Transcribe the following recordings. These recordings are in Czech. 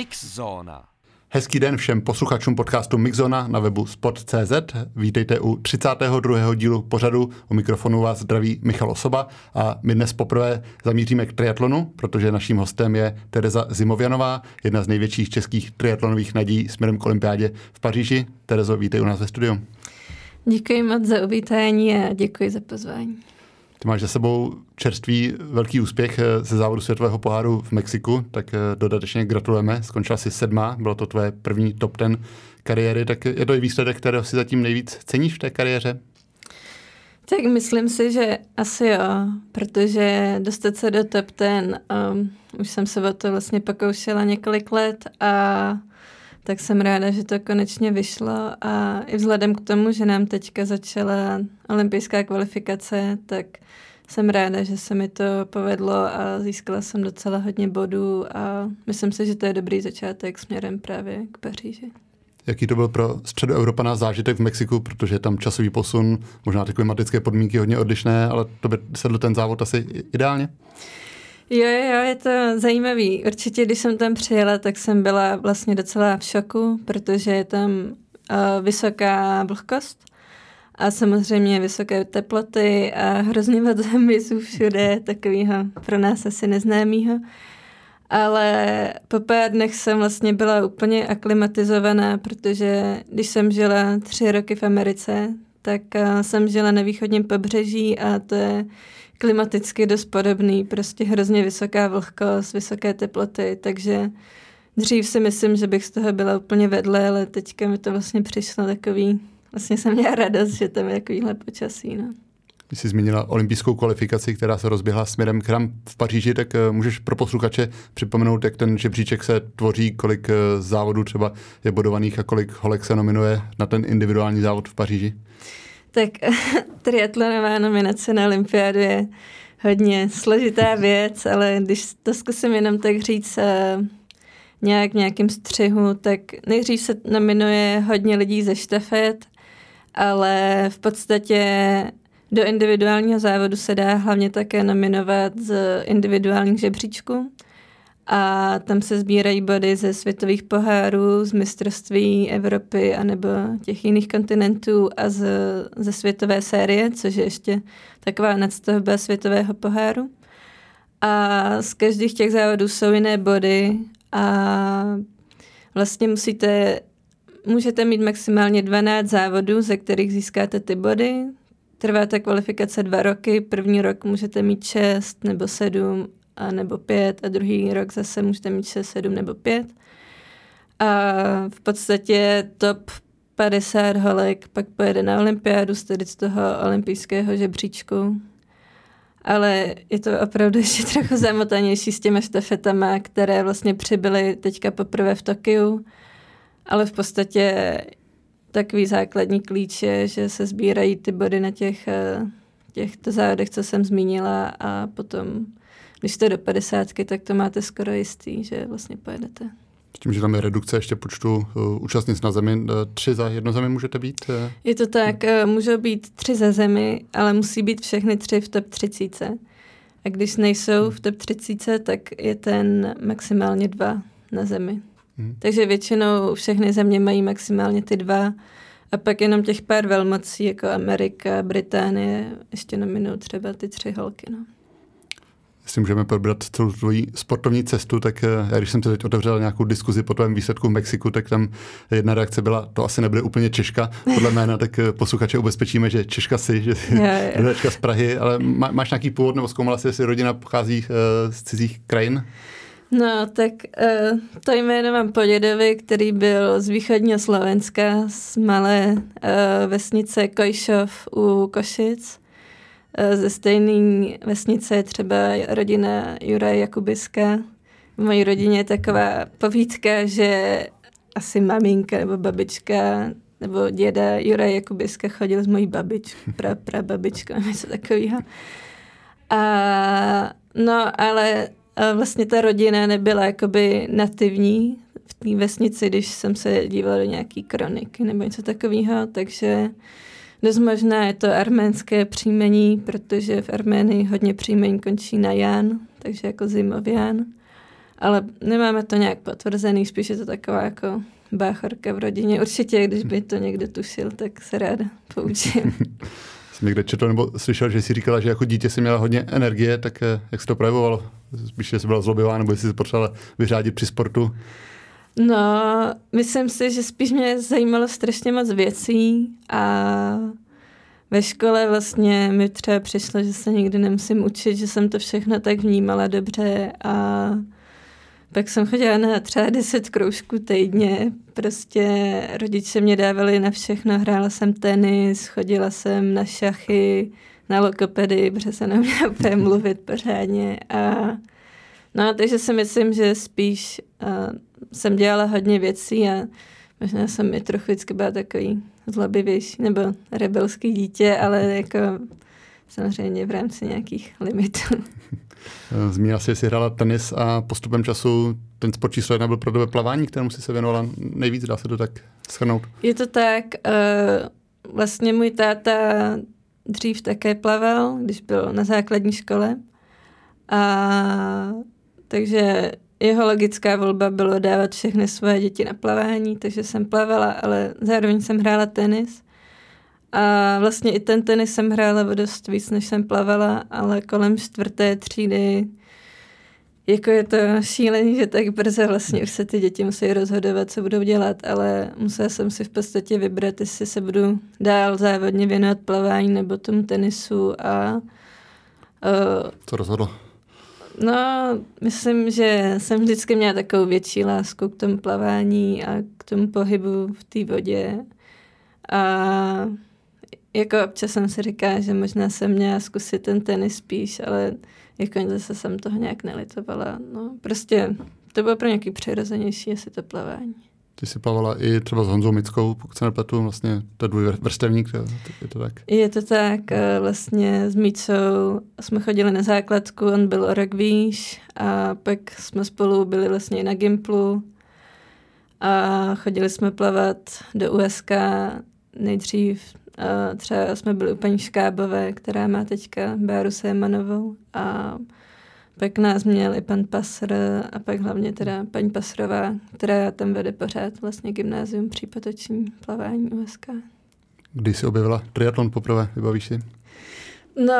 Mixzona. Hezký den všem posluchačům podcastu Mixzona na webu spot.cz. Vítejte u 32. dílu pořadu. U mikrofonu vás zdraví Michal Osoba a my dnes poprvé zamíříme k triatlonu, protože naším hostem je Tereza Zimovjanová, jedna z největších českých triatlonových nadějí směrem k olympiádě v Paříži. Terezo, vítej u nás ve studiu. Děkuji moc za uvítání a děkuji za pozvání. Ty máš za sebou čerstvý velký úspěch ze závodu světového poháru v Mexiku, tak dodatečně gratulujeme. Skončila jsi 7. Bylo to tvoje první top 10 kariéry. Tak je to i výsledek, kterého si zatím nejvíc ceníš v té kariéře? Tak myslím si, že asi jo, protože dostat se do top 10, už jsem se o to vlastně pokoušela několik let a tak jsem ráda, že to konečně vyšlo a i vzhledem k tomu, že nám teďka začala olympijská kvalifikace, tak jsem ráda, že se mi to povedlo a získala jsem docela hodně bodů a myslím si, že to je dobrý začátek směrem právě k Paříži. Jaký to byl pro středoevropana zážitek v Mexiku, protože je tam časový posun, možná ty klimatické podmínky hodně odlišné, ale to by sedl ten závod asi ideálně? Jo, je to zajímavý. Určitě, když jsem tam přijela, tak jsem byla vlastně docela v šoku, protože je tam vysoká vlhkost a samozřejmě vysoké teploty a hrozně moc hmyzu všude, takovýho pro nás asi neznámýho. Ale po pár dnech jsem vlastně byla úplně aklimatizovaná, protože když jsem žila 3 roky v Americe, tak jsem žila na východním pobřeží a to je klimaticky dost podobný, prostě hrozně vysoká vlhkost, vysoké teploty, takže dřív si myslím, že bych z toho byla úplně vedle, ale teďka mi to vlastně přišlo takový, vlastně jsem měla radost, že tam je takovýhle počasí, no. Když jsi zmínila olympijskou kvalifikaci, která se rozběhla směrem k nám v Paříži, tak můžeš pro posluchače připomenout, jak ten žebříček se tvoří, kolik závodů třeba je bodovaných a kolik holek se nominuje na ten individuální závod v Paříži? Tak triatlonová nominace na olympiádu je hodně složitá věc, ale když to zkusím jenom tak říct nějakým střihu, tak nejdřív se nominuje hodně lidí ze štafet, ale v podstatě do individuálního závodu se dá hlavně také nominovat z individuálních žebříčků a tam se sbírají body ze světových pohárů, z mistrovství Evropy anebo těch jiných kontinentů a ze světové série, což je ještě taková nadstavba světového poháru. A z každých těch závodů jsou jiné body a vlastně můžete mít maximálně 12 závodů, ze kterých získáte ty body. Trvá ta kvalifikace 2 roky, první rok můžete mít 6 nebo 7 a nebo 5 a druhý rok zase můžete mít 6, 7 nebo 5. A v podstatě top 50 holek pak pojede na olympiádu z toho olympijského žebříčku. Ale je to opravdu ještě trochu zamotanější s těma štafetama, které vlastně přibyly teďka poprvé v Tokiu, ale v podstatě takový základní klíč je, že se sbírají ty body na těchto závodech, co jsem zmínila a potom, když jste do 50, tak to máte skoro jistý, že vlastně pojedete. Tím, že tam je redukce ještě počtu účastnic na zemi, 3 za jedno zemi můžete být? Je to tak, můžou být 3 za zemi, ale musí být všechny 3 v top 30. A když nejsou v top 30, tak je ten maximálně 2 na zemi. Takže většinou všechny země mají maximálně ty 2 a pak jenom těch pár velmocí, jako Amerika, Británie, ještě nominují třeba ty 3 holky. No. Jestli můžeme probrat celou tvojí sportovní cestu, tak já když jsem se teď otevřel nějakou diskuzi po tvém výsledku v Mexiku, tak tam jedna reakce byla, to asi nebude úplně Češka, podle jména, tak posluchače ubezpečíme, že Češka jsi, že jsi rodačka z Prahy, ale máš nějaký původ nebo zkoumala jsi, jestli rodina pochází z cizích krajin? No, tak to jméno mám po dědovi, který byl z východního Slovenska, z malé vesnice Kojšov u Košic. Ze stejné vesnice je třeba rodina Juraje Jakubiska. V mojí rodině je taková povídka, že asi maminka nebo babička nebo děda Juraje Jakubiska chodil s mojí babičkou, prababičkou, něco takového. No, ale vlastně ta rodina nebyla jakoby nativní v té vesnici, když jsem se dívala do nějaký kroniky nebo něco takového, takže dost možná je to arménské příjmení, protože v Arménii hodně příjmení končí na Jan, takže jako Zimovjan. ale nemáme to nějak potvrzený, spíš je to taková jako báchorka v rodině. Určitě, když by to někdo tušil, tak se ráda poučím. Jsi někde četl nebo slyšel, že jsi říkala, že jako dítě jsi měla hodně energie, tak jak se to projevovalo? Spíš, jsi byla zlobivá, nebo jsi se potřebovala vyřádit při sportu? No, myslím si, že spíš mě zajímalo strašně moc věcí a ve škole vlastně mi třeba přišlo, že se nikdy nemusím učit, že jsem to všechno tak vnímala dobře a pak jsem chodila na třeba 10 kroužků týdně. Prostě rodiče mě dávali na všechno, hrála jsem tenis, chodila jsem na šachy, na lokopedii, protože se neměla úplně mluvit pořádně. No, takže si myslím, že spíš jsem dělala hodně věcí a možná jsem i trochu vždycky byla takový zlobivější nebo rebelský dítě, ale jako samozřejmě v rámci nějakých limitů. Zmínila jsi, jestli hrála tenis a postupem času ten sport číslo 1 byl pro tebe plavání, kterému jsi se věnovala nejvíc, dá se to tak shrnout? Je to tak, vlastně můj táta dřív také plaval, když byl na základní škole. Takže jeho logická volba bylo dávat všechny svoje děti na plavání, takže jsem plavala, ale zároveň jsem hrála tenis. A vlastně i ten tenis jsem hrála o dost víc, než jsem plavala, ale kolem 4. třídy, jako je to šílený, že tak brzo vlastně už se ty děti musí rozhodovat, co budou dělat, ale musela jsem si v podstatě vybrat, jestli se budu dál závodně věnovat plavání nebo tomu tenisu a... Co rozhodlo? No, myslím, že jsem vždycky měla takovou větší lásku k tomu plavání a k tomu pohybu v té vodě. A jako občas jsem si říkala, že možná jsem měla zkusit ten tenis spíš, ale jako zase jsem toho nějak nelitovala. No, prostě to bylo pro nějaký přirozenější asi to plavání. Ty jsi plavala i třeba s Honzou Míčkou, pokud se nepletu, vlastně to je dvojvrstevník, je to tak? Je to tak, vlastně s Míčou jsme chodili na základku, on byl o rok výš a pak jsme spolu byli vlastně na Gymplu a chodili jsme plavat do USK nejdřív. Třeba jsme byli u paní Škábové, která má teďka Báru Sejmanovou a pak nás měl i pan Pasr a pak hlavně teda paní Pasrová, která tam vede pořád vlastně gymnázium přípotoční plavání USK. Kdy jsi objevila triatlon poprvé, vybavíš si? No,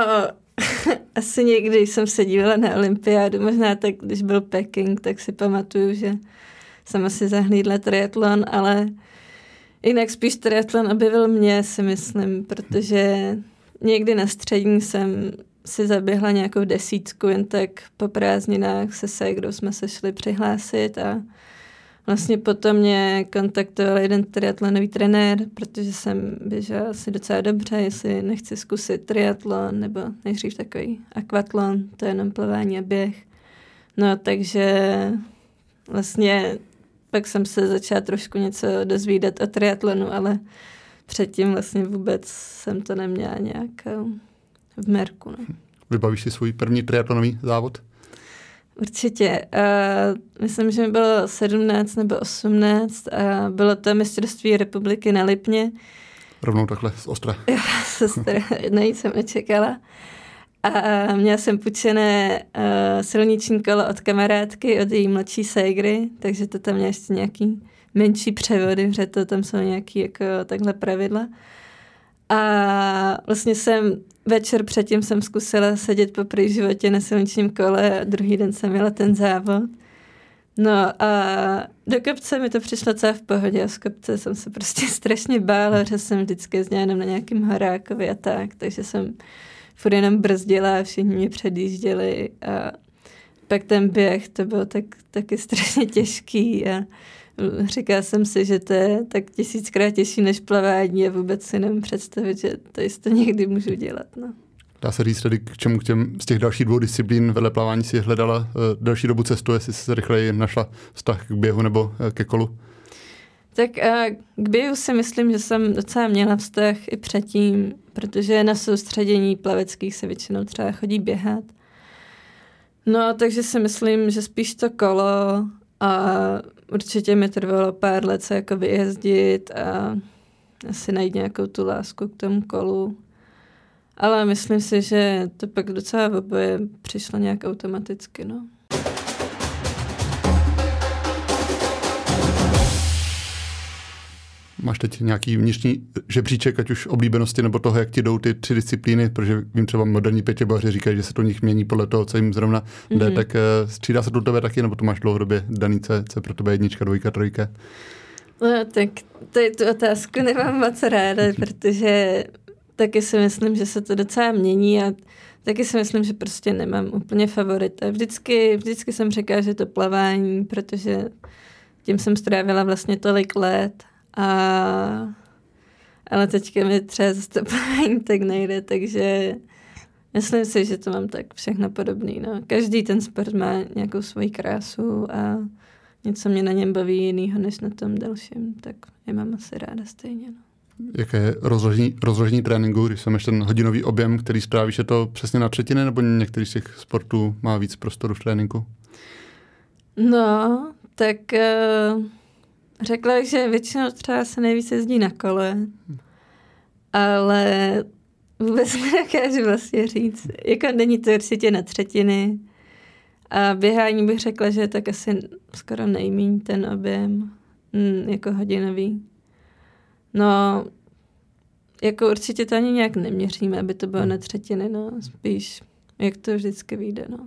asi někdy jsem se dívala na olympiádu, možná tak, když byl Peking, tak si pamatuju, že jsem asi zahlídla triatlon, ale jinak spíš triatlon objevil mě, si myslím, protože někdy na střední jsem si zaběhla nějakou 10, jen tak po prázdninách se ségrou jsme se šli přihlásit a vlastně potom mě kontaktoval jeden triatlonový trenér, protože jsem běžela asi docela dobře, jestli nechci zkusit triatlon nebo nejdřív takový akvatlon, to je jenom plavání a běh. No takže vlastně pak jsem se začala trošku něco dozvídat o triatlonu, ale předtím vlastně vůbec jsem to neměla nějak v merku. No. Vybavíš si svůj první triatlonový závod? Určitě. Myslím, že mi bylo 17 nebo 18 a bylo to mistrovství republiky na Lipně. Rovnou takhle z ostra. Nejít jsem nečekala. A měla jsem půjčené silniční kolo od kamarádky, od její mladší ségry, takže to tam měla ještě nějaký menší převody, že to tam jsou nějaký jako takhle pravidla. A vlastně jsem večer předtím jsem zkusila sedět poprvé v životě na silničním kole a druhý den jsem jela ten závod. No a do kopce mi to přišlo celá v pohodě a z kopce jsem se prostě strašně bála, že jsem vždycky jezdila jenom na nějakým horákovi a tak, takže jsem furt jenom brzdila a všichni mě předjížděli a pak ten běh, to bylo taky strašně těžký a říkala jsem si, že to je tak 1000krát těžší než plavání a vůbec si nemůžu představit, že to jistě někdy můžu dělat. No. Dá se říct tedy, k čemu z těch dalších 2 disciplín vedle plavání si hledala další dobu cestu, jestli jsi rychleji našla vztah k běhu nebo ke kolu? Tak k běhu si myslím, že jsem docela měla vztah i předtím, protože na soustředění plaveckých se většinou třeba chodí běhat. No, takže si myslím, že spíš to kolo a určitě mi trvalo pár let se jako vyjezdit a asi najít nějakou tu lásku k tomu kolu. Ale myslím si, že to pak docela oboje přišlo nějak automaticky, no. Máš teď nějaký vnitřní žebříček, ať už oblíbenosti nebo toho, jak ti jdou ty tři disciplíny, protože vím třeba moderní pětibáři říkají, že se to nich mění podle toho, co jim zrovna jde, tak střídá se to tebe taky, nebo to máš dlouhodobě daný, co pro tebe jednička, dvojka, trojka? No, tak tady tu otázku nemám moc ráda, protože taky si myslím, že se to docela mění a taky si myslím, že prostě nemám úplně favorita. Vždycky jsem řekla, že to plavání, protože tím jsem strávila vlastně tolik let, ale teďka mi třeba to plavání tak nejde, takže myslím si, že to mám tak všechno podobný. No. Každý ten sport má nějakou svoji krásu a něco mě na něm baví jinýho než na tom dalším, tak je mám asi ráda stejně. No. Jaké je rozložení tréninku, když se máš ten hodinový objem, který strávíš, je to přesně na třetiny, nebo některý z těch sportů má víc prostoru v tréninku? No, tak řekla bych, že většinou třeba se nejvíc jezdí na kole, ale vůbec nedokážu vlastně říct. Jako není to určitě na třetiny. A běhání bych řekla, že je tak asi skoro nejméně ten objem, jako hodinový. No, jako určitě to ani nějak neměříme, aby to bylo na třetiny, no, spíš, jak to vždycky vyjde, no.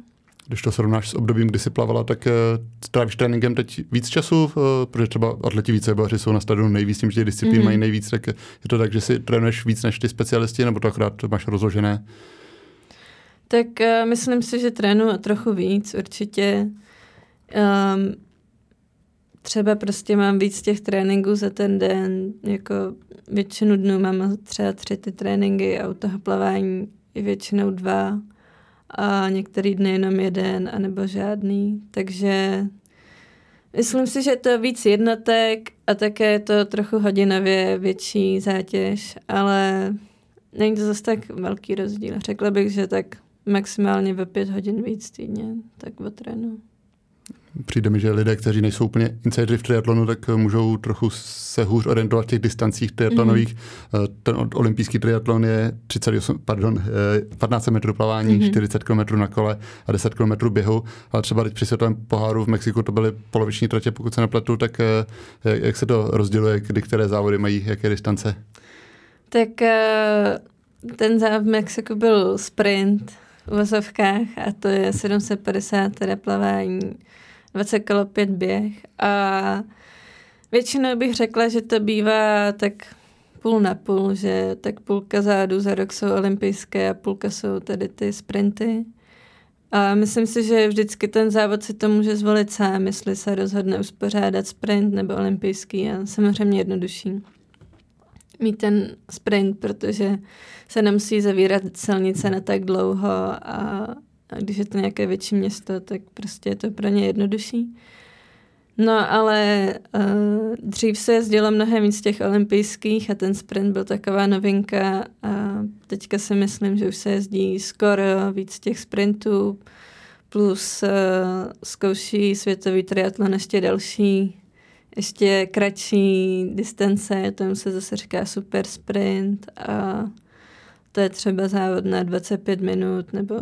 Když to srovnáš s obdobím, kdy jsi plavala, tak trávíš tréninkem teď víc času, protože třeba atleti vícebaři jsou na stadionu nejvíc, tím, že ty disciplíny mají nejvíc, tak je to tak, že si trénuješ víc než ty specialisti, nebo to akorát máš rozložené? Tak myslím si, že trénuji trochu víc, určitě. Třeba prostě mám víc těch tréninků za ten den, jako většinu dnů mám třeba 3 ty tréninky a u toho plavání je většinou 2 a některý dny jenom 1 anebo žádný, takže myslím si, že je to víc jednotek a také je to trochu hodinově větší zátěž, ale není to zase tak velký rozdíl. Řekla bych, že tak maximálně ve 5 hodin víc týdně, tak odtrénu. Přijde mi, že lidé, kteří nejsou úplně insideři v triatlonu, tak můžou trochu se hůř orientovat v těch distancích triatlonových. Ten olympijský triatlon je 15 metrů plavání, 40 km na kole a 10 km běhu. Ale třeba teď při světovém poháru v Mexiku to byly poloviční tratě, pokud se nepletu, tak jak se to rozděluje, kdy které závody mají, jaké distance? Tak ten závod v Mexiku byl sprint v vozovkách a to je 750 teda plavání, 20 kolo 5 běh a většinou bych řekla, že to bývá tak půl na půl, že tak půlka zádu za rok jsou olympijské a půlka jsou tady ty sprinty. A myslím si, že vždycky ten závod si to může zvolit sám, jestli se rozhodne uspořádat sprint nebo olympijský a samozřejmě jednodušší mít ten sprint, protože se nemusí zavírat silnice na tak dlouho a když je to nějaké větší město, tak prostě je to pro ně jednodušší. No ale dřív se jezdilo mnohem víc těch olympijských a ten sprint byl taková novinka a teďka si myslím, že už se jezdí skoro víc těch sprintů plus zkouší světový triatlon ještě další, ještě kratší distance, tomu se zase říká super sprint a to je třeba závod na 25 minut, nebo,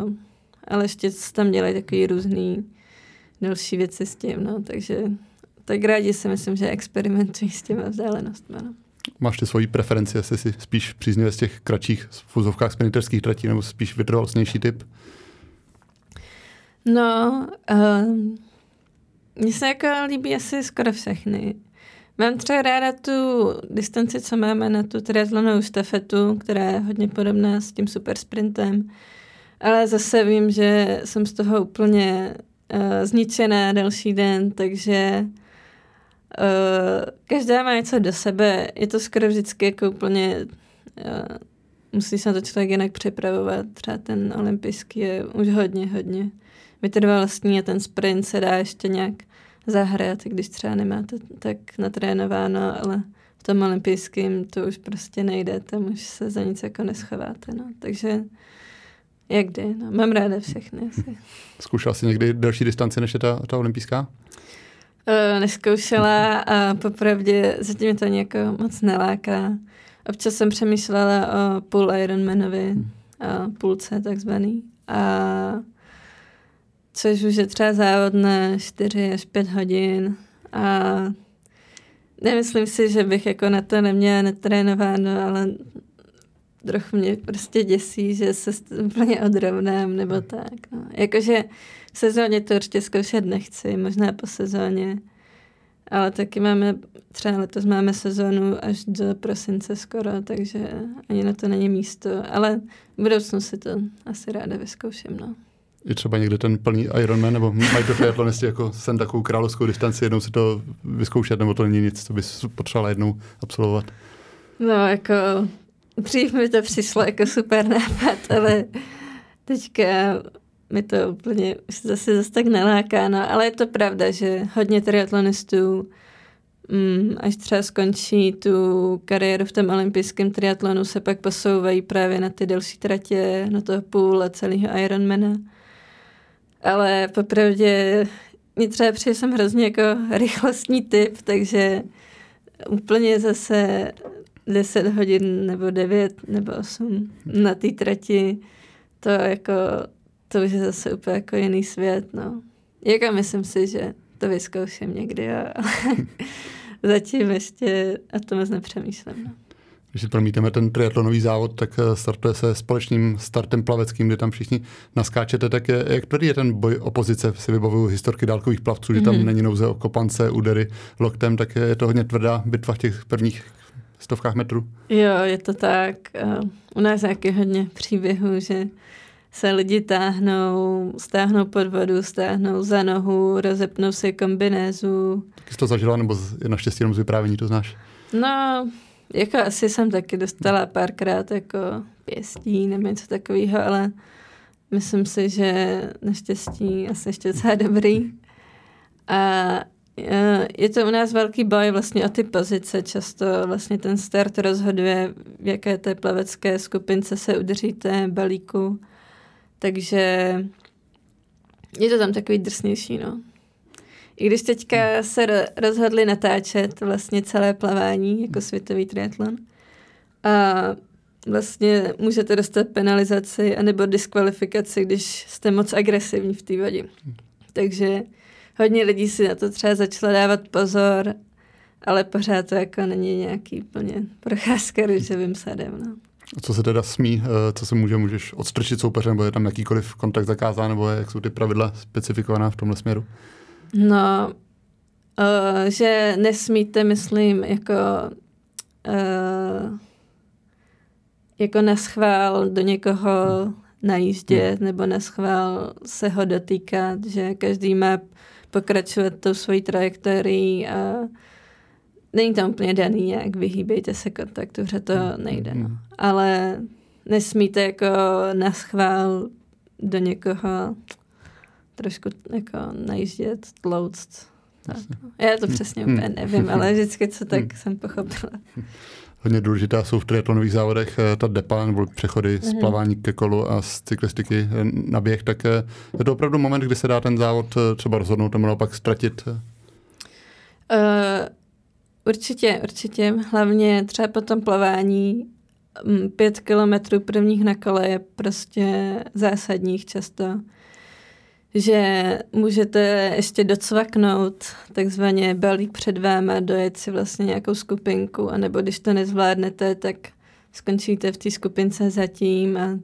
ale ještě tam dělají takový různý další věci s tím, no, takže tak rádi si myslím, že experimentují s těma vzdálenostmi, no. Máš ty svoji preferenci, jestli si spíš příznivě z těch kratších vozovkách sprinterských tratí, nebo spíš vytrvalostnější typ? No, mně se jako líbí asi skoro všechny. Mám třeba ráda tu distanci, co máme na tu triatlonovou štafetu, která je hodně podobná s tím supersprintem, ale zase vím, že jsem z toho úplně zničená další den, takže každá má něco do sebe. Je to skoro vždycky jako úplně... musí se na to člověk jinak připravovat. Třeba ten olympijský je už hodně vytrvalostní a ten sprint se dá ještě nějak zahrát, když třeba nemáte tak natrénováno, ale v tom olympijském to už prostě nejde, tam už se za nic jako neschováte. No. Takže jak kdy, no. Mám ráda všechny asi. Zkoušela jsi někdy delší distance, než je ta olympijská? Neskoušela a popravdě zatím mě to nějak moc neláká. Občas jsem přemýšlela o půl Ironmanovi, o půlce takzvaný, a což už je třeba závod na 4 až 5 hodin a Nemyslím si, že bych jako na to neměla netrénováno, ale trochu mě prostě děsí, že se úplně odrovnám nebo tak. No. Jakože v sezóně to určitě zkoušet nechci, možná po sezóně, ale taky máme, třeba letos máme sezónu až do prosince skoro, takže ani na to není místo, ale v budoucnu si to asi ráda vyzkouším, no. Je třeba někde ten plný Ironman nebo microtriathlon, jestli jako jsem takovou královskou distanci jednou si to vyzkoušet, nebo to není nic, co bys potřebovala jednou absolvovat? No jako dřív mi to přišlo jako super nápad, ale teďka mi to úplně zase tak neláká, no. Ale je to pravda, že hodně triatlonistů až třeba skončí tu kariéru v tom olympijském triatlonu, se pak posouvají právě na ty delší tratě, na toho půl a celého Ironmana. Ale popravdě mě třeba přijde, jsem hrozně jako rychlostní typ, takže úplně zase 10 hodin nebo 9 nebo 8 na té trati, to jako, to už je zase úplně jako jiný svět, no. Jako myslím si, že to vyzkouším někdy, ale zatím ještě a to moc nepřemýšlím, no. Když si promíteme ten triatlonový závod, tak startuje se společným startem plaveckým, kde tam všichni naskáčete, tak jak tady je ten boj o pozice? Si vybavuju historky dálkových plavců, že tam není nouze o kopance, údery loktem, tak je to hodně tvrdá bitva v těch prvních stovkách metrů. Jo, je to tak. U nás je hodně příběhů, že se lidi stáhnou pod vodu, stáhnou za nohu, rozepnou si kombinézu. Tak jsi to zažila, nebo naštěstí jenom z vyprávění to znáš? No, jako asi jsem taky dostala párkrát jako pěstí nebo něco takového, ale myslím si, že naštěstí asi ještě docela dobrý. A je to u nás velký boj vlastně o ty pozice. Často vlastně ten start rozhoduje, v jaké té plavecké skupince se udržíte balíku. Takže je to tam takový drsnější, no. I když teďka se rozhodli natáčet vlastně celé plavání jako světový triatlon a vlastně můžete dostat penalizaci anebo diskvalifikaci, když jste moc agresivní v té vodě. Takže hodně lidí si na to třeba začalo dávat pozor, ale pořád to jako není nějaký plně procházka růžovým sadem, no. A co se teda smí, co se můžeš odstrčit soupeře, nebo je tam jakýkoliv kontakt zakázán, nebo jak jsou ty pravidla specifikovaná v tomhle směru? No, že nesmíte, myslím, jako naschvál do někoho najíždět, nebo naschvál se ho dotýkat, že každý má pokračovat tou svojí trajektorií a není tam úplně daný nějak, vyhýbejte se kontaktu, že to nejde. No. Ale nesmíte jako naschvál do někoho trošku jako najíždět, tlouct. Tak. Já to přesně úplně nevím, ale vždycky co tak jsem pochopila. Hodně důležitá jsou v triatlonových závodech ta depa, nebo přechody z plavání ke kolu a z cyklistiky na běh. Tak je to opravdu moment, kdy se dá ten závod třeba rozhodnout, nebo naopak ztratit? Určitě. Hlavně třeba po tom plavání 5 kilometrů prvních na kole je prostě zásadních často. Že můžete ještě docvaknout takzvaně balík před váma, dojet si vlastně nějakou skupinku, anebo když to nezvládnete, tak skončíte v té skupince zatím. A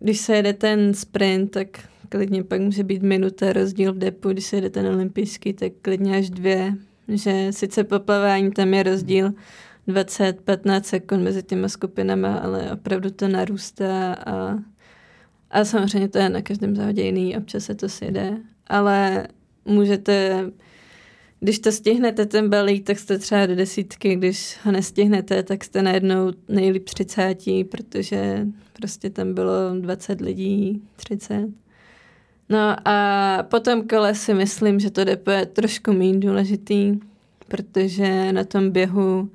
když se jede ten sprint, tak klidně pak může být minuta rozdíl v depu, když se jede ten olympijský, tak klidně až 2. Že sice po plavání tam je rozdíl 20-15 sekund mezi těma skupinama, ale opravdu to narůstá a samozřejmě to je na každém závodě jiný, občas se to sjede, ale můžete, když to stihnete ten balík, tak jste třeba do 10, když ho nestihnete, tak jste najednou nejlíp 30, protože prostě tam bylo 20 lidí, 30. No a po tom kole si myslím, že to depo je trošku méně důležitý, protože na tom běhu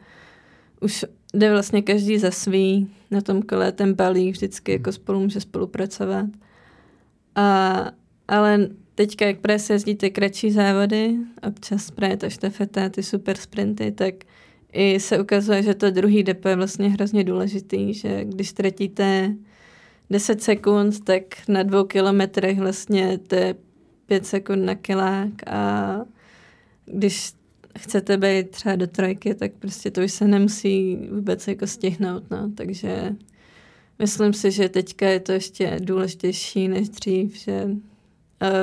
už jde vlastně každý za svý, na tom kole ten balík vždycky jako spolu může spolupracovat. Ale teďka, jak právě se jezdíte kratší závody, občas právě ta štafeta, ty super sprinty, tak i se ukazuje, že to druhý depo je vlastně hrozně důležitý, že když ztratíte 10 sekund, tak na 2 kilometrech vlastně to je 5 sekund na kilák a když chcete být třeba do trojky, tak prostě to už se nemusí vůbec jako stihnout, no. Takže myslím si, že teďka je to ještě důležitější než dřív, že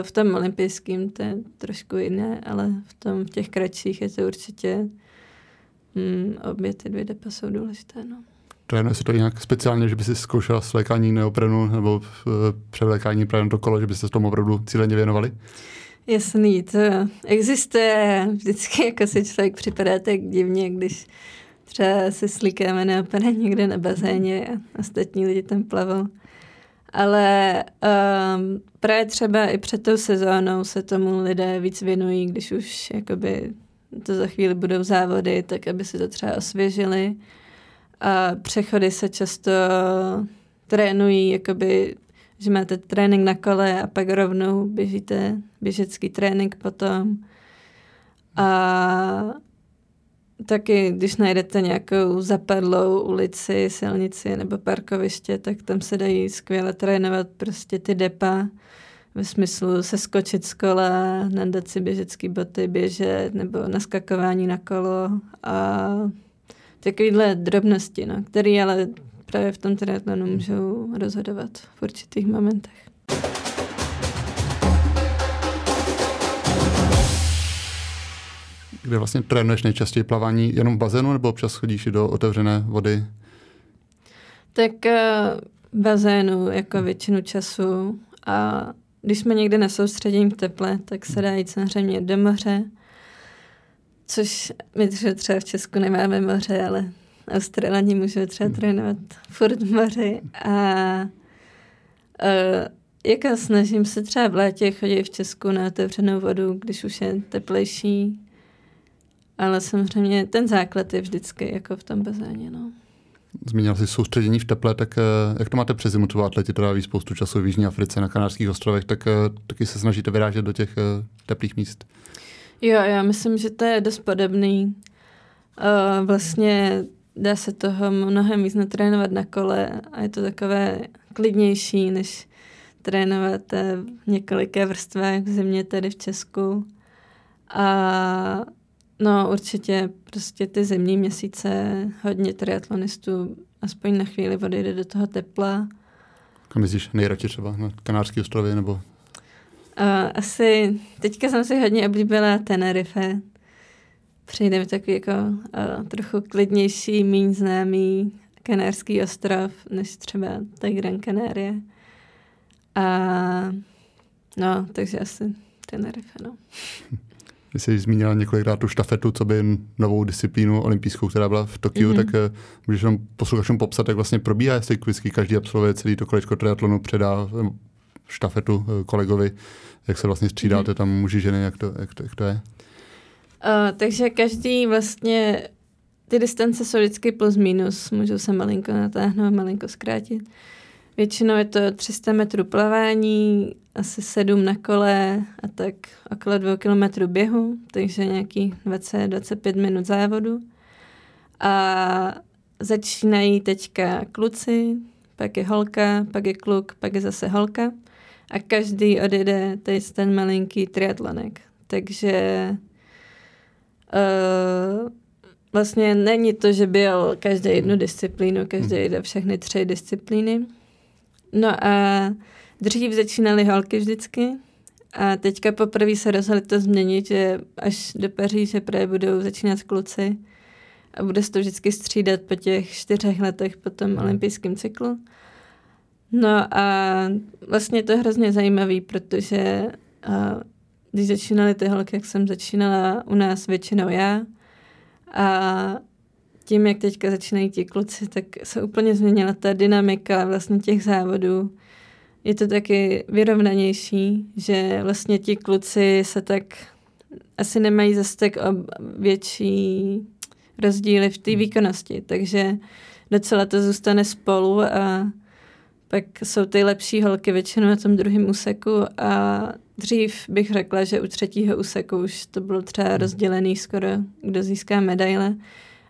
v tom olympijském to je trošku jiné, ale v těch kratších je to určitě obě ty dvě depa jsou důležité, no. To jenom si to nějak speciálně, že by si zkoušela svlékání neoprenu nebo převlékání právě do kolo, že byste se tomu opravdu cíleně věnovali? Jasný, to existuje. Vždycky jako se člověk připadá tak divně, když třeba se slíkáme neoprenu někde na bazéně a ostatní lidi tam plavou. Ale právě třeba i před tou sezónou se tomu lidé víc věnují, když už jakoby to za chvíli budou závody, tak aby se to třeba osvěžili. A přechody se často trénují, jakoby, že máte trénink na kole a pak rovnou běžíte běžecký trénink potom. A taky, když najdete nějakou zapadlou ulici, silnici nebo parkoviště, tak tam se dají skvěle trénovat prostě ty depa, ve smyslu se skočit z kola, nadat si běžecký boty, běžet nebo naskakování na kolo a takovýhle drobnosti, no, které ale právě v tom triatlonu můžou rozhodovat v určitých momentech. Kde vlastně trénuješ nejčastěji plavání? Jenom v bazénu nebo občas chodíš i do otevřené vody? Tak v bazénu jako většinu času a když jsme někde na soustředění v teple, tak se dá jít samozřejmě do moře. Což my třeba v Česku nemáme moře, ale Australani můžou třeba trénovat furt v moři. A snažím se třeba v létě chodit v Česku na otevřenou vodu, když už je teplejší. Ale samozřejmě ten základ je vždycky jako v tom bazéně, no. Zmínil jsi soustředění v teple, tak jak to máte přes zimu? Třeba atleti tráví spoustu času v Jižní Africe, na Kanárských ostrovech, tak taky se snažíte vyrážet do těch teplých míst? Jo, já myslím, že to je dost podobný. Vlastně dá se toho mnohem víc natrénovat na kole a je to takové klidnější, než trénovat v několika vrstvách v zimě tady v Česku. A no určitě prostě ty zimní měsíce hodně triatlonistů aspoň na chvíli odejde do toho tepla. A myslíš nejradši třeba na Kanárské ostrovy nebo... Asi teďka jsem si hodně oblíbila Tenerife. Přijde mi takový jako trochu klidnější, méně známý Kanárský ostrov, než třeba ta Gran Canaria. No, takže asi Tenerife, no. Když jsi zmínila několikrát tu štafetu, co by novou disciplínu olympijskou, která byla v Tokiu, tak můžeš nám posluchačům popsat, jak vlastně probíhá, jestli vždycky každý absolvuje celý to kolečko triatlonu, předá štafetu kolegovi, jak se vlastně střídáte tam muži, ženy, jak to je? Takže každý vlastně, ty distance jsou vždycky plus minus, můžou se malinko natáhnout, malinko zkrátit. Většinou je to 300 metrů plavání, asi 7 na kole a tak okolo 2 kilometrů běhu, takže nějaký 20-25 minut závodu. A začínají teďka kluci, pak je holka, pak je kluk, pak je zase holka a každý odjede teď ten malinký triatlonek. Takže vlastně není to, že by jel každý jednu disciplínu, každý jde všechny 3 disciplíny. No a dřív začínaly holky vždycky a teďka poprvé se rozhodli to změnit, že až do Paříže právě budou začínat kluci. A bude se to vždycky střídat po těch 4 letech po tom olympijském cyklu. No a vlastně to je hrozně zajímavý, protože když začínaly ty holky, jak jsem začínala u nás většinou já, a tím, jak teďka začínají ti kluci, tak se úplně změnila ta dynamika vlastně těch závodů. Je to taky vyrovnanější, že vlastně ti kluci se tak asi nemají zase tak větší rozdíly v té výkonnosti, takže docela to zůstane spolu a pak jsou ty lepší holky většinou na tom druhém úseku a dřív bych řekla, že u 3. úseku už to bylo třeba rozdělený skoro, kdo získá medaile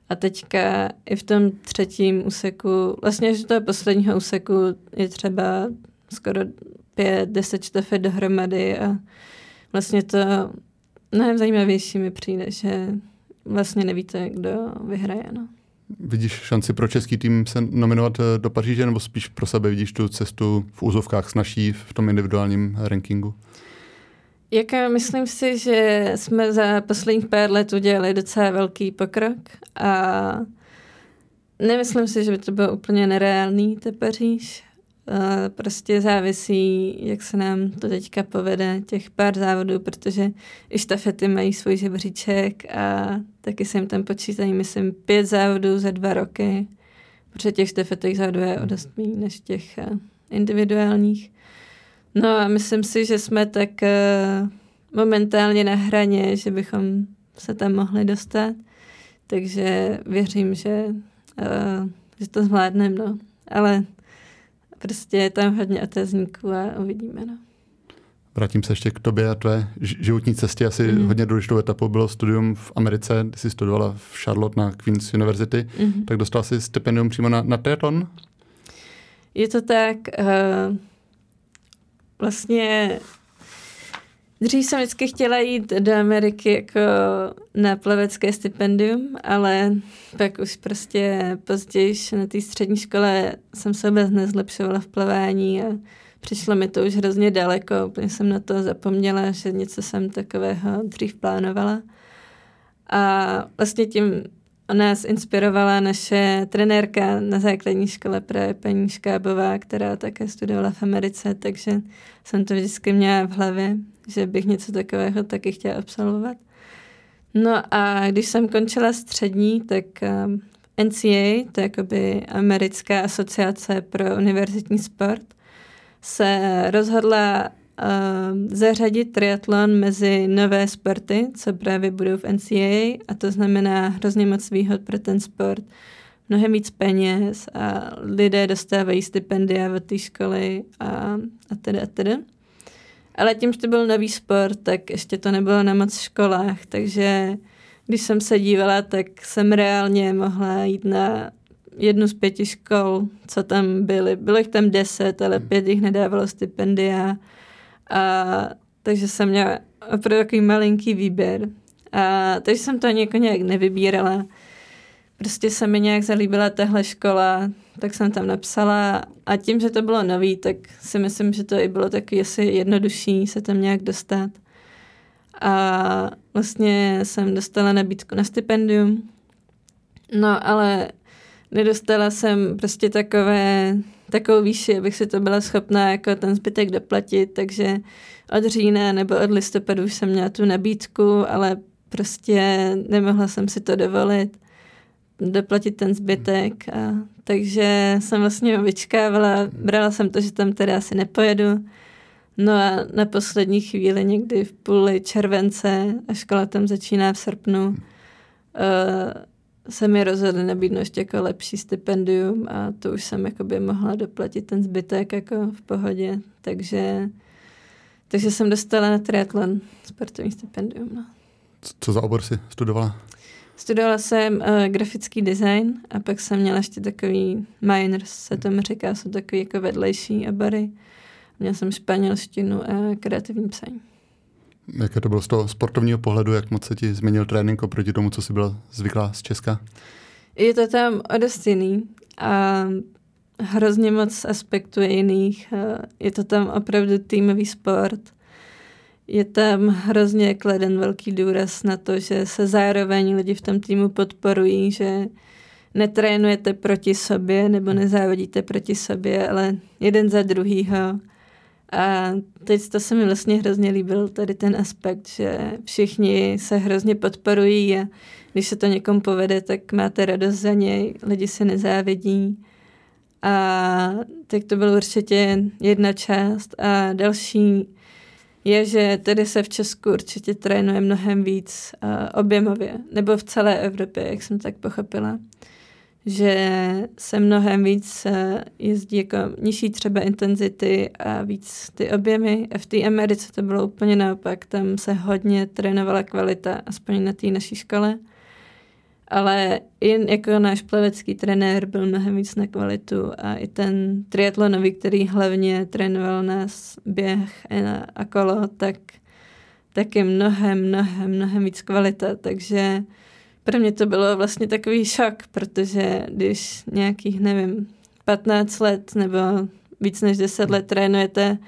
a teďka i v tom 3. úseku, vlastně až do toho posledního úseku je třeba skoro 5-10 štafet dohromady a vlastně to mnohem zajímavější mi přijde, že vlastně nevíte, kdo vyhraje. No. Vidíš šanci pro český tým se nominovat do Paříže, nebo spíš pro sebe vidíš tu cestu v úzovkách snazší v tom individuálním rankingu? Jak myslím si, že jsme za posledních pár let udělali docela velký pokrok a nemyslím si, že by to bylo úplně nereálný, ta Paříž. Prostě závisí, jak se nám to teďka povede, těch pár závodů, protože i štafety mají svůj žebříček a taky se jim tam počítají, myslím, 5 závodů za 2 roky, protože těch štafetek závodů je o dost méně než těch individuálních. No a myslím si, že jsme tak momentálně na hraně, že bychom se tam mohli dostat, takže věřím, že to zvládneme, no. Ale prostě je tam hodně otazníků a uvidíme, no. Vrátím se ještě k tobě a tvé životní cestě. Asi hodně důležitou etapou bylo studium v Americe, kdy jsi studovala v Charlotte na Queen's University, tak dostala jsi stipendium přímo na Teton? Je to tak, vlastně dřív jsem vždycky chtěla jít do Ameriky jako na plavecké stipendium, ale pak už prostě později na té střední škole jsem se vůbec nezlepšovala v plavání a přišlo mi to už hrozně daleko. Úplně jsem na to zapomněla, že něco jsem takového dřív plánovala. A vlastně tím nás inspirovala naše trenérka na základní škole, právě paní Škábová, která také studovala v Americe, takže jsem to vždycky měla v hlavě, že bych něco takového taky chtěla absolvovat. No a když jsem končila střední, tak NCAA, to je jakoby americká asociace pro univerzitní sport, se rozhodla zařadit triatlon mezi nové sporty, co právě budou v NCAA, a to znamená hrozně moc výhod pro ten sport, mnohem víc peněz a lidé dostávají stipendia od té školy a teda. Ale tím, že to byl nový sport, tak ještě to nebylo na moc školách, takže když jsem se dívala, tak jsem reálně mohla jít na 1 z 5 škol, co tam byly. Bylo jich tam 10, ale 5 jich nedávalo stipendia. A takže jsem měla opravdu takový malinký výběr. A takže jsem to ani nějak nevybírala. Prostě se mi nějak zalíbila tahle škola, tak jsem tam napsala. A tím, že to bylo nový, tak si myslím, že to i bylo taky asi jednodušší se tam nějak dostat. A vlastně jsem dostala nabídku na stipendium. No ale nedostala jsem prostě takovou výši, abych si to byla schopná jako ten zbytek doplatit, takže od října nebo od listopadu už jsem měla tu nabídku, ale prostě nemohla jsem si to dovolit, doplatit ten zbytek. A takže jsem vlastně vyčkávala, brala jsem to, že tam teda asi nepojedu. No a na poslední chvíli někdy v půli července, a škola tam začíná v srpnu, se mi rozhodli nabídnout ještě jako lepší stipendium a to už jsem jakoby mohla doplatit ten zbytek jako v pohodě. Takže jsem dostala na triatlon sportovní stipendium. No. Co za obor jsi studovala? Studovala jsem grafický design a pak jsem měla ještě takový minors, se tomu říká, jsou takový jako vedlejší obory. Měla jsem španělštinu a kreativní psaní. Jaké to bylo z toho sportovního pohledu, jak moc se ti změnil trénink oproti tomu, co jsi byla zvyklá z Česka? Je to tam o dost jiný a hrozně moc aspektů je jiných. Je to tam opravdu týmový sport. Je tam hrozně kladen velký důraz na to, že se zároveň lidi v tom týmu podporují, že netrénujete proti sobě nebo nezávodíte proti sobě, ale jeden za druhýho. A teď to se mi vlastně hrozně líbil, tady ten aspekt, že všichni se hrozně podporují a když se to někomu povede, tak máte radost za něj, lidi se nezávidí. A tak to byl určitě jedna část. A další je, že tady se v Česku určitě trénuje mnohem víc objemově, nebo v celé Evropě, jak jsem tak pochopila. Že se mnohem víc jezdí jako nižší třeba intenzity a víc ty objemy. A v té Americe to bylo úplně naopak. Tam se hodně trénovala kvalita, aspoň na té naší škole. Ale jen jako náš plavecký trenér byl mnohem víc na kvalitu. A i ten triatlonový, který hlavně trénoval nás běh a kolo, tak je mnohem víc kvalita. Takže pro mě to bylo vlastně takový šok, protože když nějakých, nevím, 15 let nebo víc než 10 let trénujete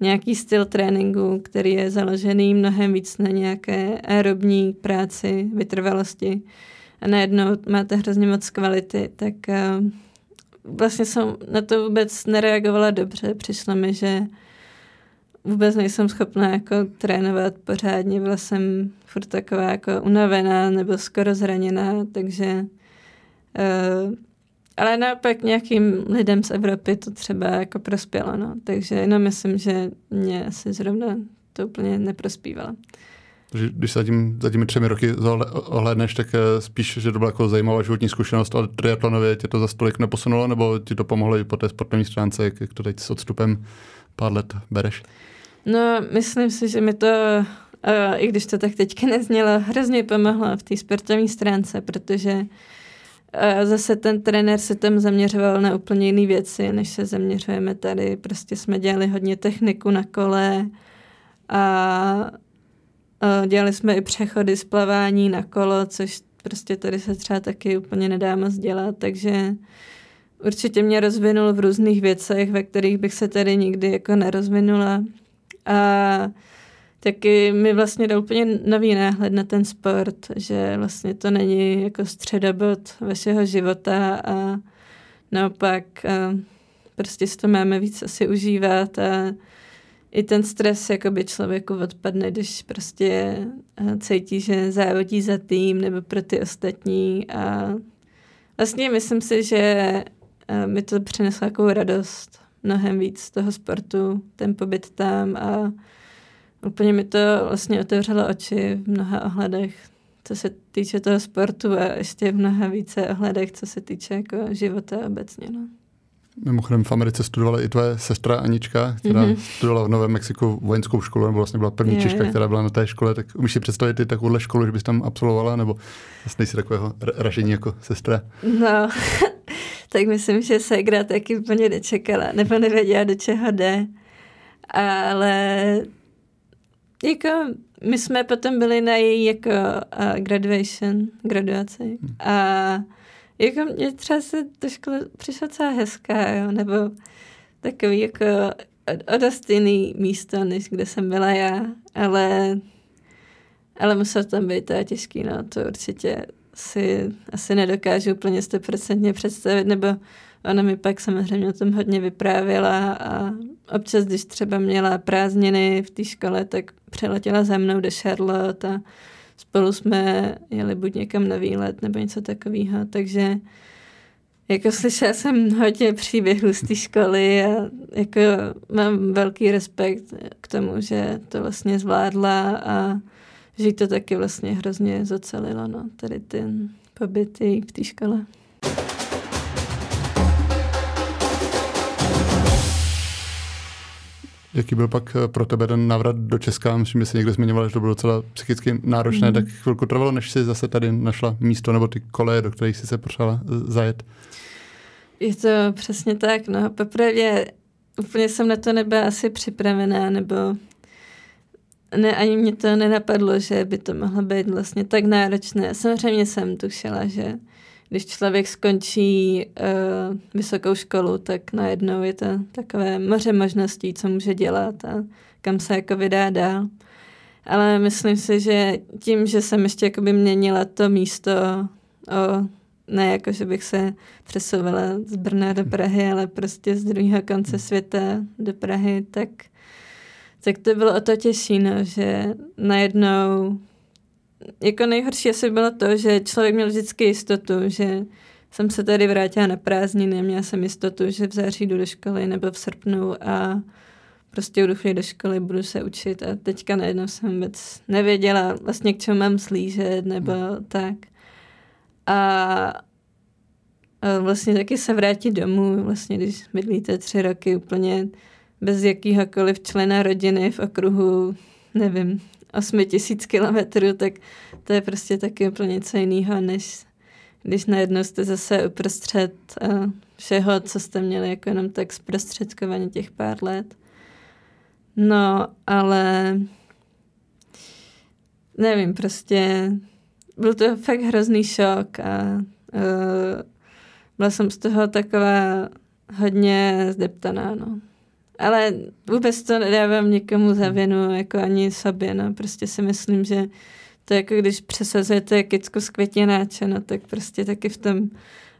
nějaký styl tréninku, který je založený mnohem víc na nějaké aerobní práci, vytrvalosti a najednou máte hrozně moc kvality, tak vlastně jsem na to vůbec nereagovala dobře. Přišlo mi, že vůbec nejsem schopná jako trénovat pořádně, byla jsem furt taková jako unavená nebo skoro zraněná, takže ale naopak nějakým lidem z Evropy to třeba jako prospělo, no. Takže jenom myslím, že mě asi zrovna to úplně neprospívalo. Když za těmi 3 roky ohlédneš, tak spíš, že to byla jako zajímavá životní zkušenost, ale triatlonově tě to za stolik neposunulo, nebo ti to pomohlo i po té sportovní stránce, jak to teď s odstupem pár let bereš? No, myslím si, že mi to, i když to tak teďka neznělo, hrozně pomohlo v té sportovní stránce, protože zase ten trenér se tam zaměřoval na úplně jiné věci, než se zaměřujeme tady. Prostě jsme dělali hodně techniku na kole a dělali jsme i přechody z plavání na kolo, což prostě tady se třeba taky úplně nedá moc dělat, takže určitě mě rozvinul v různých věcech, ve kterých bych se tady nikdy jako nerozvinula. A taky mi vlastně dal úplně nový náhled na ten sport, že vlastně to není jako středobod vašeho života a naopak prostě si to máme víc asi užívat a i ten stres jakoby člověku odpadne, když prostě cítí, že závodí za tým nebo pro ty ostatní a vlastně myslím si, že mi to přineslo takovou radost mnohem víc z toho sportu, ten pobyt tam a úplně mi to vlastně otevřelo oči v mnoha ohledech, co se týče toho sportu a ještě v mnoha více ohledech, co se týče jako života obecně. No. Mimochodem v Americe studovala i tvoje sestra Anička, která studovala v Novém Mexiku vojenskou školu, nebo vlastně byla první Češka, která byla na té škole. Tak umíš si představit i takovouhle školu, že bys tam absolvovala, nebo vlastně jsi takového ražení jako sestra? No, tak myslím, že ségra taky úplně nečekala, nebo nevěděla, do čeho jde. Ale jako my jsme potom byli na její jako graduaci a jako mě třeba se do školy přišla celá hezká, jo, nebo takový jako o dost jiný místo, než kde jsem byla já, ale muselo tam být teda těžký, no, to určitě si asi nedokážu úplně 100% představit, nebo ona mi pak samozřejmě o tom hodně vyprávěla a občas, když třeba měla prázdniny v té škole, tak přeletěla za mnou do Charlotte a spolu jsme jeli buď někam na výlet nebo něco takového, takže jako slyšela jsem hodně příběhů z té školy a jako mám velký respekt k tomu, že to vlastně zvládla a že to taky vlastně hrozně zocelilo, no, tady ten pobyt v té škole. Jaký byl pak pro tebe ten návrat do Česka? Myslím, že jsi někde zmiňovala, že to bylo docela psychicky náročné, tak chvilku trvalo, než jsi zase tady našla místo nebo ty koleje, do kterých jsi se potřebovala zajet. Je to přesně tak, no. Popravdě úplně jsem na to nebyla asi připravená, nebo ne, ani mě to nenapadlo, že by to mohlo být vlastně tak náročné. Samozřejmě jsem tušila, že když člověk skončí vysokou školu, tak najednou je to takové moře možností, co může dělat a kam se jako vydá dál. Ale myslím si, že tím, že jsem ještě jakoby měnila to místo, ne jako, že bych se přesouvala z Brna do Prahy, ale prostě z druhého konce světa do Prahy, tak to bylo o to těžší, no, že najednou jako nejhorší asi bylo to, že člověk měl vždycky jistotu, že jsem se tady vrátila na prázdniny, měla jsem jistotu, že v září jdu do školy nebo v srpnu a prostě jdu do školy, budu se učit a teďka najednou jsem vůbec nevěděla vlastně, k čemu mám slížet nebo tak. A vlastně taky se vrátit domů, vlastně když bydlíte 3 roky úplně bez jakýhokoliv člena rodiny v okruhu, nevím, 8 000 kilometrů, tak to je prostě taky úplně něco jiného, než když najednou jste zase uprostřed všeho, co jste měli jako jenom tak zprostředkovaně těch pár let. No, ale nevím, prostě byl to fakt hrozný šok a byla jsem z toho taková hodně zdeptaná, no. Ale vůbec to nedávám nikomu za vinu, jako ani sobě, no. Prostě si myslím, že to jako když přesazujete kytku z květináče, no, tak prostě taky v tom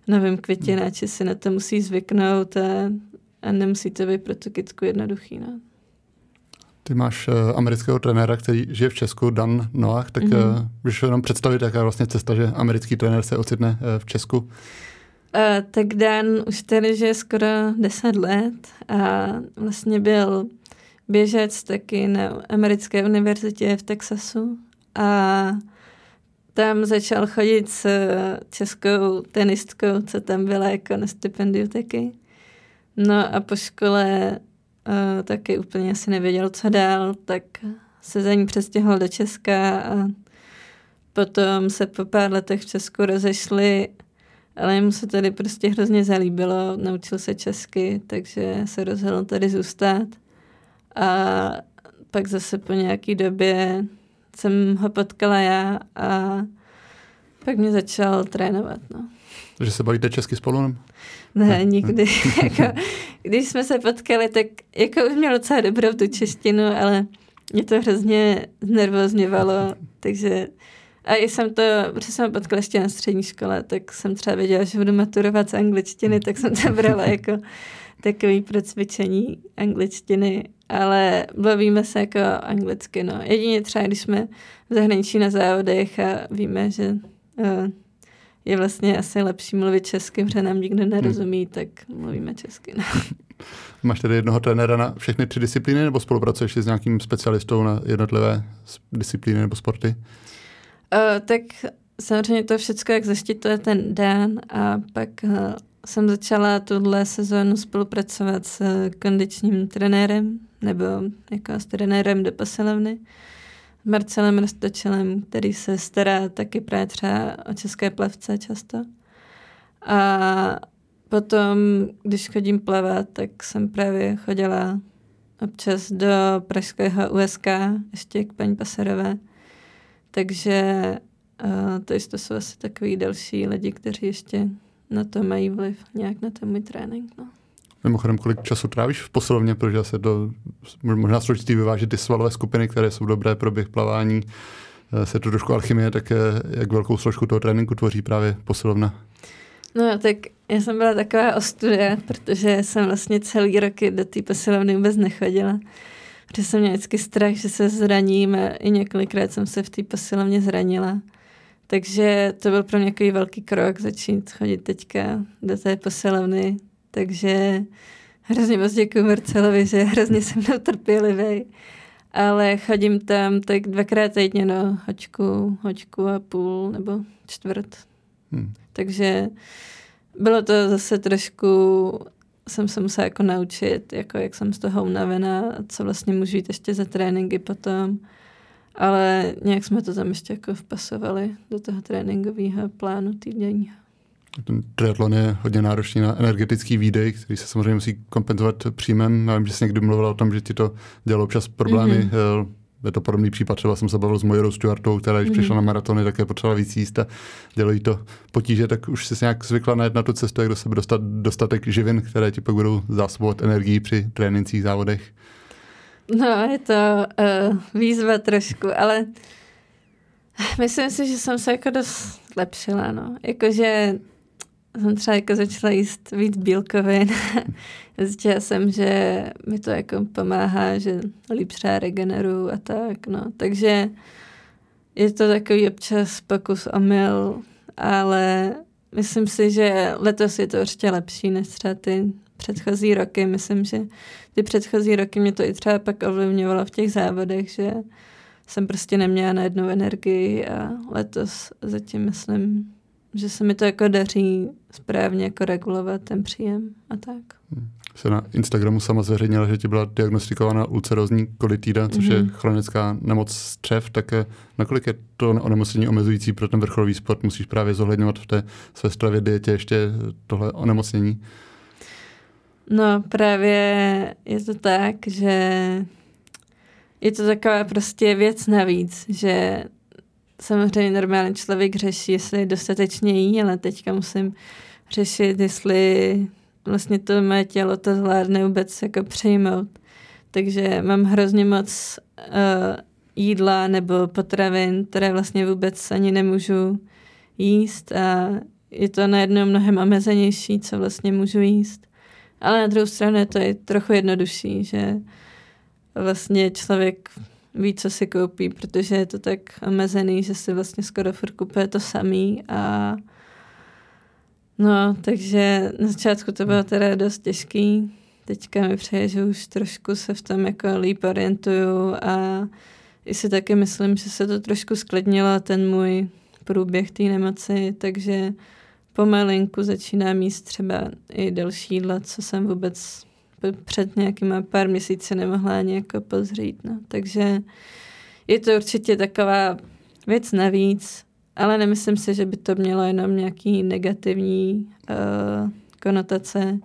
novém květináči si na to musí zvyknout a nemusí to být pro tu kytku jednoduchý, no. Ty máš amerického trenéra, který žije v Česku, Dan Noach, tak můžeš jenom představit, jaká je vlastně cesta, že americký trenér se ocitne v Česku? Tak Dan už tady žije skoro 10 let a vlastně byl běžec taky na americké univerzitě v Texasu a tam začal chodit s českou tenistkou, co tam byla jako na stipendiu taky. No a po škole taky úplně asi nevěděl, co dál, tak se za ní přestěhoval do Česka a potom se po pár letech v Česku rozešli, ale mu se tady prostě hrozně zalíbilo, naučil se česky, takže se rozhodl tady zůstat a pak zase po nějaký době jsem ho potkala já a pak mě začal trénovat, no. Že se bavíte česky spolu? Ne, nikdy. Jako, když jsme se potkali, tak jako už měl docela dobrou tu češtinu, ale mě to hrozně znervozněvalo, takže a jsem to, protože jsem potkala ještě na střední škole, tak jsem třeba věděla, že budu maturovat z angličtiny, tak jsem to brala jako takový pro cvičení angličtiny, ale bavíme se jako anglicky, no. Jedině třeba, když jsme v zahraničí na závodech a víme, že je vlastně asi lepší mluvit česky, protože nám nikdo nerozumí, tak mluvíme česky. No. Máš tedy jednoho trenéra na všechny 3 disciplíny nebo spolupracuješ s nějakým specialistou na jednotlivé disciplíny nebo sporty? Tak samozřejmě to všechno, jak zaštituje ten Dan a pak jsem začala tuhle sezónu spolupracovat s kondičním trenérem nebo jako s trenérem do posilovny. Marcelem Roztočilem, který se stará taky právě třeba o české plavce často. A potom, když chodím plavat, tak jsem právě chodila občas do pražského USK, ještě k paní Pasrové. Takže to jsou asi takový další lidi, kteří ještě na to mají vliv, nějak na ten můj trénink, no. Mimochodem, kolik času trávíš v posilovně, protože se možná složitý vyvážit ty svalové skupiny, které jsou dobré pro běh plavání, se to trošku alchymie, tak jak velkou složku toho tréninku tvoří právě posilovna? No tak já jsem byla taková ostuda, protože jsem vlastně celý roky do té posilovny vůbec nechodila, protože jsem měla vždycky strach, že se zraním a i několikrát jsem se v té posilovně zranila. Takže to byl pro mě takový velký krok začít chodit teďka do té posilovny. Takže hrozně moc děkuji Marcelovi, že hrozně jsem trpělivý. Ale chodím tam tak 2krát týdně, no, hoďku a půl nebo čtvrt. Takže bylo to zase trošku, jsem se musela jako naučit, jako jak jsem z toho unavená, co vlastně můžu jít ještě za tréninky potom. Ale nějak jsme to tam ještě jako vpasovali do toho tréninkového plánu týdenního. Ten triatlon je hodně náročný na energetický výdej, který se samozřejmě musí kompenzovat příjmem. Já vím, že jsi někdy mluvila o tom, že ti to dělalo občas problémy. Je to podobný případ, třeba jsem se bavil s Mojerou Stuartou, která když přišla na maratony, tak je potřeba víc jíst a dělo jí to potíže, tak už jsi se nějak zvykla najít na tu cestu, jak do sebe dostat dostatek živin, které ti pak budou zásobovat energii při trénincích, závodech. No, je to výzva trošku, ale myslím si, že jsem se jako dost lepšila, no. Jakože jsem třeba jako začala jíst víc bílkovin. Zjistila jsem, že mi to jako pomáhá, že líp třeba regeneruju a tak, no. Takže je to takový občas pokus omyl, ale myslím si, že letos je to určitě lepší než třeba ty předchozí roky. Myslím, že ty předchozí roky mě to i třeba pak ovlivňovalo v těch závodech, že jsem prostě neměla najednou energii a letos zatím myslím, že se mi to jako daří správně jako regulovat ten příjem a tak. Se na Instagramu sama zveřejnila, že ti byla diagnostikována ulcerózní kolitida, což je chronická nemoc střev, tak nakolik je to onemocnění omezující pro ten vrcholový sport? Musíš právě zohledňovat v té své stravě, dietě ještě tohle onemocnění? No právě je to tak, že je to taková prostě věc navíc, že samozřejmě normální člověk řeší, jestli dostatečně jí, ale teďka musím řešit, jestli vlastně to moje tělo to zvládne vůbec jako přejmout. Takže mám hrozně moc jídla nebo potravin, které vlastně vůbec ani nemůžu jíst a je to najednou mnohem omezenější, co vlastně můžu jíst. Ale na druhou stranu je to i trochu jednodušší, že vlastně člověk ví, co si koupí, protože je to tak omezený, že si vlastně skoro furt kupuje to samý a no, takže na začátku to bylo teda dost těžký. Teďka mi přeje, že už trošku se v tom jako líp orientuju a i si taky myslím, že se to trošku sklidnilo, ten můj průběh té nemoci, takže pomalinku začínám jíst třeba i další jídla, co jsem vůbec před nějakýma pár měsíci nemohla ani jako pozřít. No. Takže je to určitě taková věc navíc, ale nemyslím si, že by to mělo jenom nějaký negativní konotace.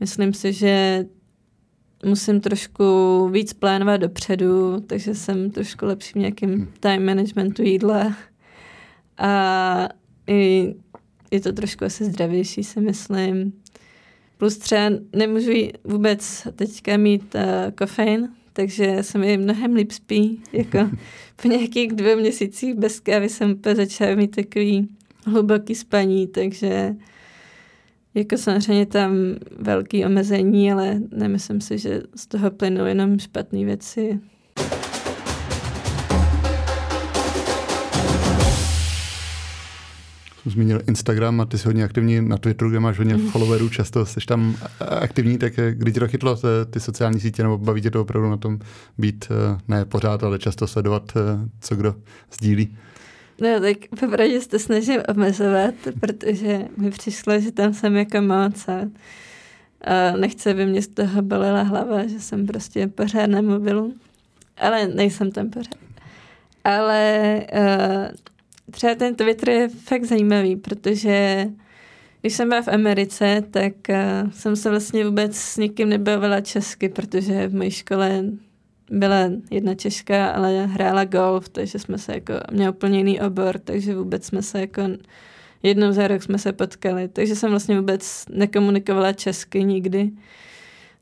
Myslím si, že musím trošku víc plánovat dopředu, takže jsem trošku lepší v nějakém time managementu jídla. A je to trošku asi zdravější, si myslím. Plus třeba nemůžu vůbec teďka mít kofein, takže se mi mnohem líp spí. Jako po nějakých 2 měsících bez kávy jsem úplně začala mít takový hluboký spaní, takže jako samozřejmě tam velký omezení, ale nemyslím si, že z toho plynou jenom špatné věci. Zmínil Instagram a ty jsi hodně aktivní na Twitteru, kde máš hodně followerů, často jsi tam aktivní, tak kdy ti to chytlo ty sociální sítě, nebo baví tě to opravdu na tom být, ne pořád, ale často sledovat, co kdo sdílí? No tak popravdě se to snažím omezovat, protože mi přišlo, že tam jsem jako moc a nechci, aby mě z toho bolela hlava, že jsem prostě pořád na mobilu, ale nejsem tam pořád. Ale třeba ten Twitter je fakt zajímavý, protože když jsem byla v Americe, tak jsem se vlastně vůbec s nikým nebavila česky, protože v mojí škole byla jedna Češka, ale hrála golf, takže jsme se jako, měla úplně jiný obor, takže vůbec jsme se jako, jednou za rok jsme se potkali, takže jsem vlastně vůbec nekomunikovala česky nikdy.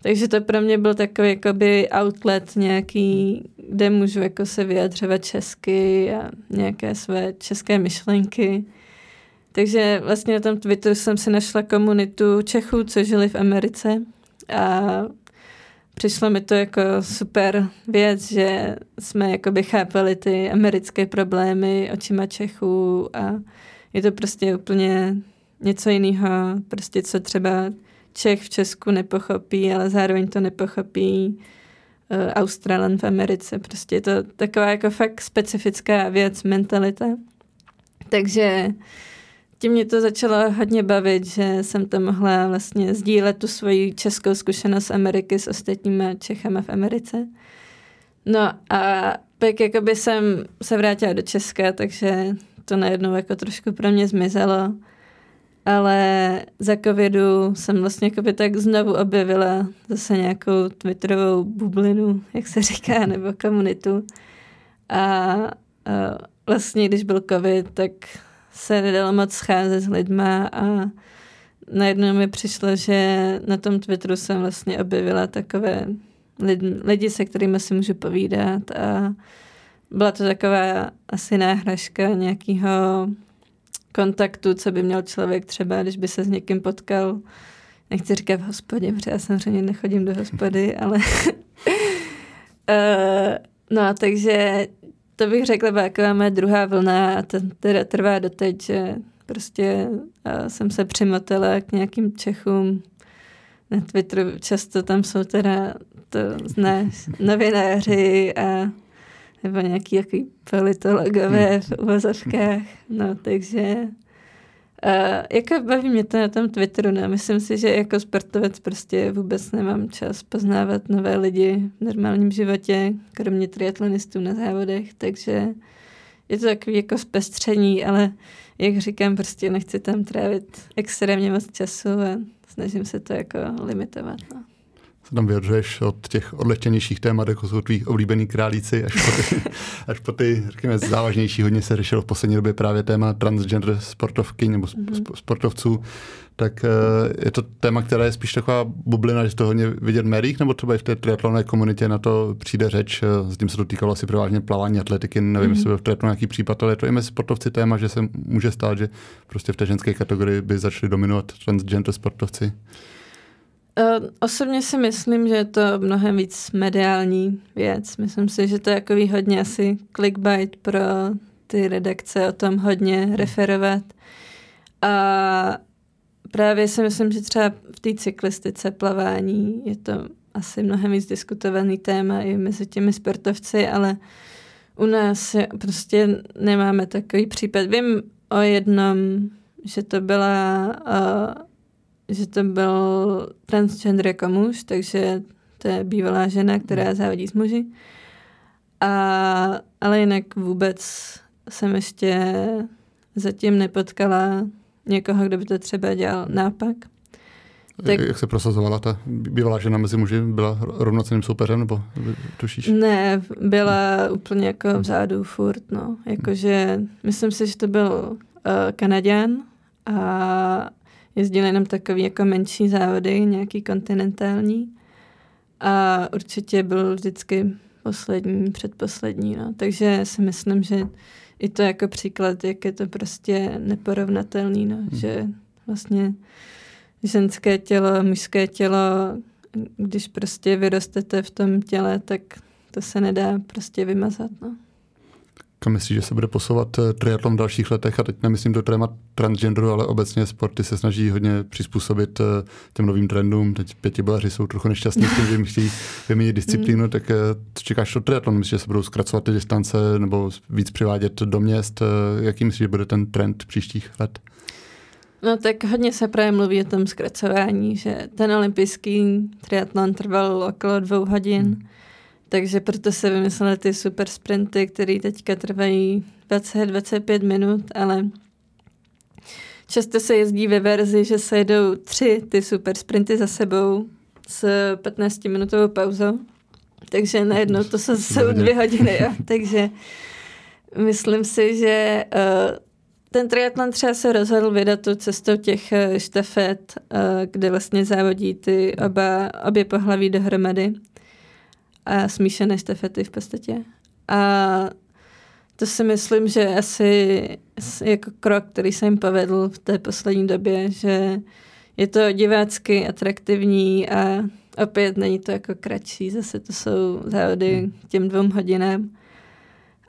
Takže to pro mě byl takový jakoby outlet nějaký, kde můžu jako se vyjadřovat česky a nějaké své české myšlenky. Takže vlastně na tom Twitteru jsem si našla komunitu Čechů, co žili v Americe a přišlo mi to jako super věc, že jsme jakoby chápali ty americké problémy očima Čechů a je to prostě úplně něco jiného, prostě co třeba Čech v Česku nepochopí, ale zároveň to nepochopí Australan v Americe. Prostě je to taková jako fakt specifická věc, mentalita. Takže tím mě to začalo hodně bavit, že jsem tam mohla vlastně sdílet tu svoji českou zkušenost z Ameriky s ostatníma Čechama v Americe. No a pak jakoby jsem se vrátila do Česka, takže to najednou jako trošku pro mě zmizelo. Ale za covidu jsem vlastně jakoby tak znovu objevila zase nějakou twitterovou bublinu, jak se říká, nebo komunitu. A vlastně, když byl covid, tak se nedalo moc scházet s lidma a najednou mi přišlo, že na tom Twitteru jsem vlastně objevila takové lidi, se kterými si můžu povídat a byla to taková asi náhražka nějakého kontaktu, co by měl člověk třeba, když by se s někým potkal. Nechci říkat v hospodě, protože já samozřejmě nechodím do hospody, ale no, takže to bych řekla, byla taková moje druhá vlna a to teda trvá doteď, že prostě jsem se přimotala k nějakým Čechům na Twitteru. Často tam jsou teda, to znáš, novináři a nebo nějaký jaký politologové v uvozovkách. No, takže jako baví mě to na tom Twitteru. No. Myslím si, že jako sportovec prostě vůbec nemám čas poznávat nové lidi v normálním životě, kromě triatlonistů na závodech, takže je to takový jako zpestření, ale jak říkám, prostě nechci tam trávit extrémně moc času a snažím se to jako limitovat. No. se tam vyjadřuješ od těch odlehčenějších témat, jako jsou tví oblíbený králíci, až po ty řekněme, závažnější. Hodně se řešilo v poslední době právě téma transgender sportovky nebo sportovců. Tak je to téma, která je spíš taková bublina, že to hodně vidět v médiích, nebo třeba i v té triatlonové komunitě na to přijde řeč. S tím se to týkalo asi převážně plavání, atletiky, nevím, jestli byl v triatlonu nějaký případ, ale je to i mezi sportovci téma, že se může stát, že prostě v té ženské kategorii by začali dominovat transgender sportovci. Osobně si myslím, že je to mnohem víc mediální věc. Myslím si, že to je jako hodně asi clickbait pro ty redakce, o tom hodně referovat. A právě si myslím, že třeba v té cyklistice plavání je to asi mnohem víc diskutovaný téma i mezi těmi sportovci, ale u nás prostě nemáme takový případ. Vím o jednom, že to byla... že to byl transgender jako muž, takže to je bývalá žena, která závodí s muži. Ale jinak vůbec jsem ještě zatím nepotkala někoho, kdo by to třeba dělal naopak. Tak, jak se prosazovala ta bývalá žena mezi muži? Byla rovnocenným soupeřem, nebo tušíš? Ne, byla úplně jako vzadu furt, no. Jakože, myslím si, že to byl Kanaďan a jezdili jenom takový jako menší závody, nějaký kontinentální. A určitě byl vždycky poslední, předposlední. No. Takže si myslím, že i to jako příklad, jak je to prostě neporovnatelný. No. Že vlastně ženské tělo, mužské tělo, když prostě vyrostete v tom těle, tak to se nedá prostě vymazat. No. Myslíš, že se bude posouvat triatlon v dalších letech? A teď nemyslím do téma transgenderu, ale obecně sporty se snaží hodně přizpůsobit těm novým trendům. Teď pětibáři jsou trochu nešťastní, tím, že jim chtějí vyměnit disciplínu. Tak čekáš od triatlonu? Myslíš, že se budou zkracovat ty distance nebo víc přivádět do měst? Jaký myslíš, že bude ten trend příštích let? No tak hodně se právě mluví o tom zkracování, že ten olympijský triatlon trval okolo 2 hodin. Takže proto se vymysleli ty super sprinty, které teďka trvají 20-25 minut, ale často se jezdí ve verzi, že se jedou 3 ty super sprinty za sebou s 15-minutovou pauzou. Takže najednou to jsou 2 hodiny. Jo. Takže myslím si, že ten triatlon třeba se rozhodl vydat tu cestou těch štafet, kde vlastně závodí ty obě pohlaví dohromady. A smíšené štafety v podstatě. A to si myslím, že asi jako krok, který se jim povedl v té poslední době, že je to divácky atraktivní a opět není to jako kratší, zase to jsou závody těm 2 hodinám.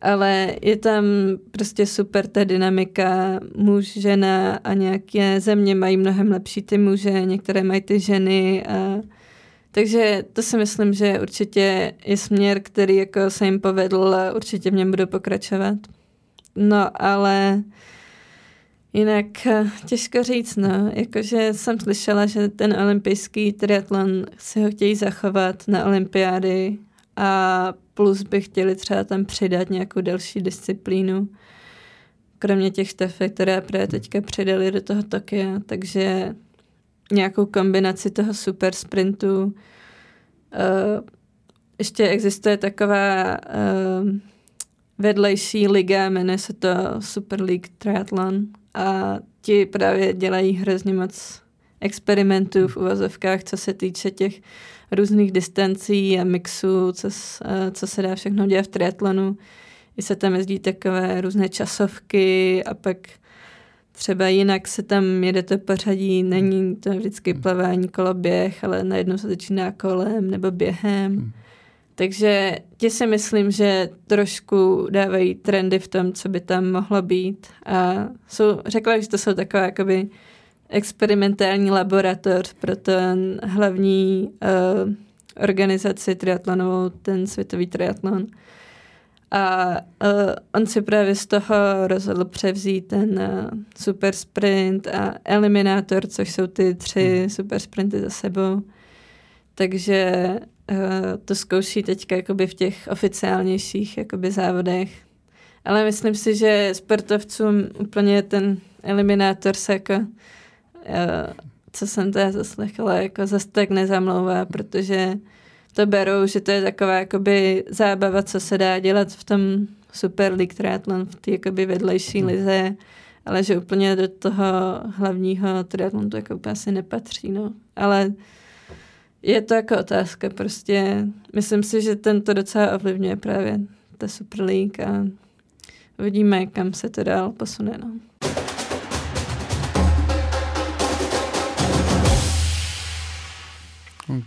Ale je tam prostě super ta dynamika muž, žena a nějaké země mají mnohem lepší ty muže, některé mají ty ženy a takže to si myslím, že určitě je směr, který jako se jim povedl a určitě v něm budu pokračovat. No ale jinak těžko říct, no. Jakože jsem slyšela, že ten olympijský triatlon si ho chtějí zachovat na olympiády a plus by chtěli třeba tam přidat nějakou další disciplínu. Kromě těch štafet, které právě teďka přidali do toho Tokia, takže nějakou kombinaci toho super sprintu. Ještě existuje taková vedlejší liga, jmenuje se to Super League Triathlon a ti právě dělají hrozně moc experimentů v uvozovkách, co se týče těch různých distancí a mixů, co se dá všechno dělat v triatlonu. I se tam jezdí takové různé časovky a pak třeba jinak se tam jede to pořadí, není to vždycky plavání, koloběh, ale najednou se začíná kolem nebo během. Takže ti si myslím, že trošku dávají trendy v tom, co by tam mohlo být. A řekla, že to jsou taková jakoby experimentální laboratoř pro ten hlavní organizaci triatlonovou, ten světový triatlon. A on si právě z toho rozhodl převzít ten super sprint a eliminátor, což jsou ty 3 super sprinty za sebou. Takže to zkouší teďka jakoby v těch oficiálnějších jakoby závodech. Ale myslím si, že sportovcům úplně ten eliminátor se jako co jsem teda zaslechla, jako zase tak nezamlouvá, protože to berou, že to je taková jakoby zábava, co se dá dělat v tom Super League triathlon, v té jakoby vedlejší lize, ale že úplně do toho hlavního triathlonu to jako úplně asi nepatří, no. Ale je to jako otázka prostě. Myslím si, že ten to docela ovlivňuje právě ta Super League a uvidíme, kam se to dál posune, no.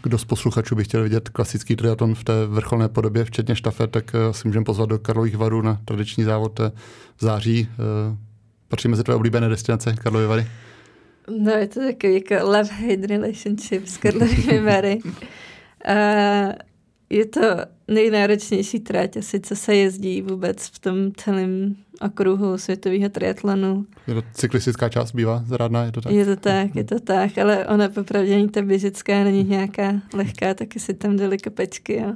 Kdo z posluchačů by chtěl vidět klasický triatlon v té vrcholné podobě, včetně štafet, tak si můžeme pozvat do Karlových Varů na tradiční závod v září. Patří mezi tvé oblíbené destinace Karlovy Vary? No, je to takový jako love-hate relationship s Karlovými Vary. Je to nejnáročnější trať asi, co se jezdí vůbec v tom celém okruhu světového triatlonu. Je to cyklistická část bývá zrádná, je to tak? Je to tak, ale ona popravdě ani ta běžecká není nějaká lehká, taky si tam dali kopečky, jo.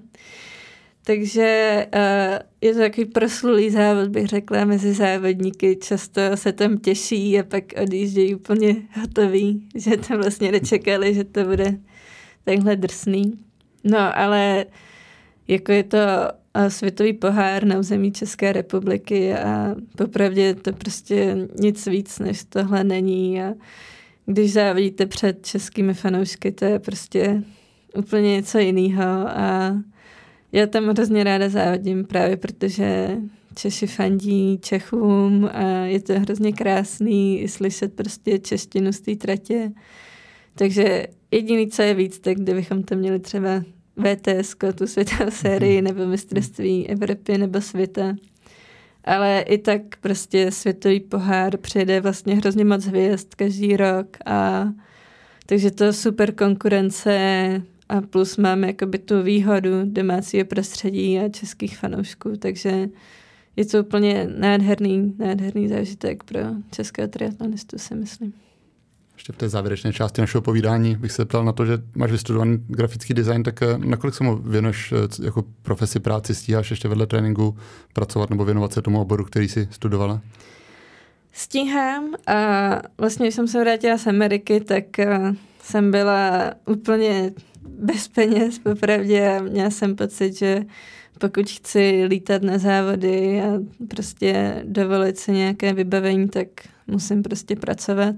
Takže je to takový proslulý závod, bych řekla, mezi závodníky. Často se tam těší a pak odjíždějí úplně hotový, že tam vlastně nečekali, že to bude takhle drsný. No, ale jako je to světový pohár na území České republiky a popravdě to prostě nic víc, než tohle není. A když závodíte před českými fanoušky, to je prostě úplně něco jiného a já tam hrozně ráda závodím právě, protože Češi fandí Čechům a je to hrozně krásný slyšet prostě češtinu z té tratě. Takže jediný, co je víc, tak kdybychom tam měli třeba VTS, tu světovou sérii, nebo mistrovství Evropy, nebo světa. Ale i tak prostě světový pohár přijede vlastně hrozně moc hvězd každý rok. A takže to super konkurence a plus máme jakoby tu výhodu domácího prostředí a českých fanoušků, takže je to úplně nádherný zážitek pro českého triatlonistu, si myslím. Ještě v té závěrečné části našeho povídání bych se ptal na to, že máš vystudovaný grafický design, tak nakolik se mu věnuješ jako profesi práci, stíháš ještě vedle tréninku pracovat nebo věnovat se tomu oboru, který jsi studovala? Stíhám a vlastně, když jsem se vrátila z Ameriky, tak jsem byla úplně bez peněz, popravdě. Měla jsem pocit, že pokud chci lítat na závody a prostě dovolit si nějaké vybavení, tak musím prostě pracovat.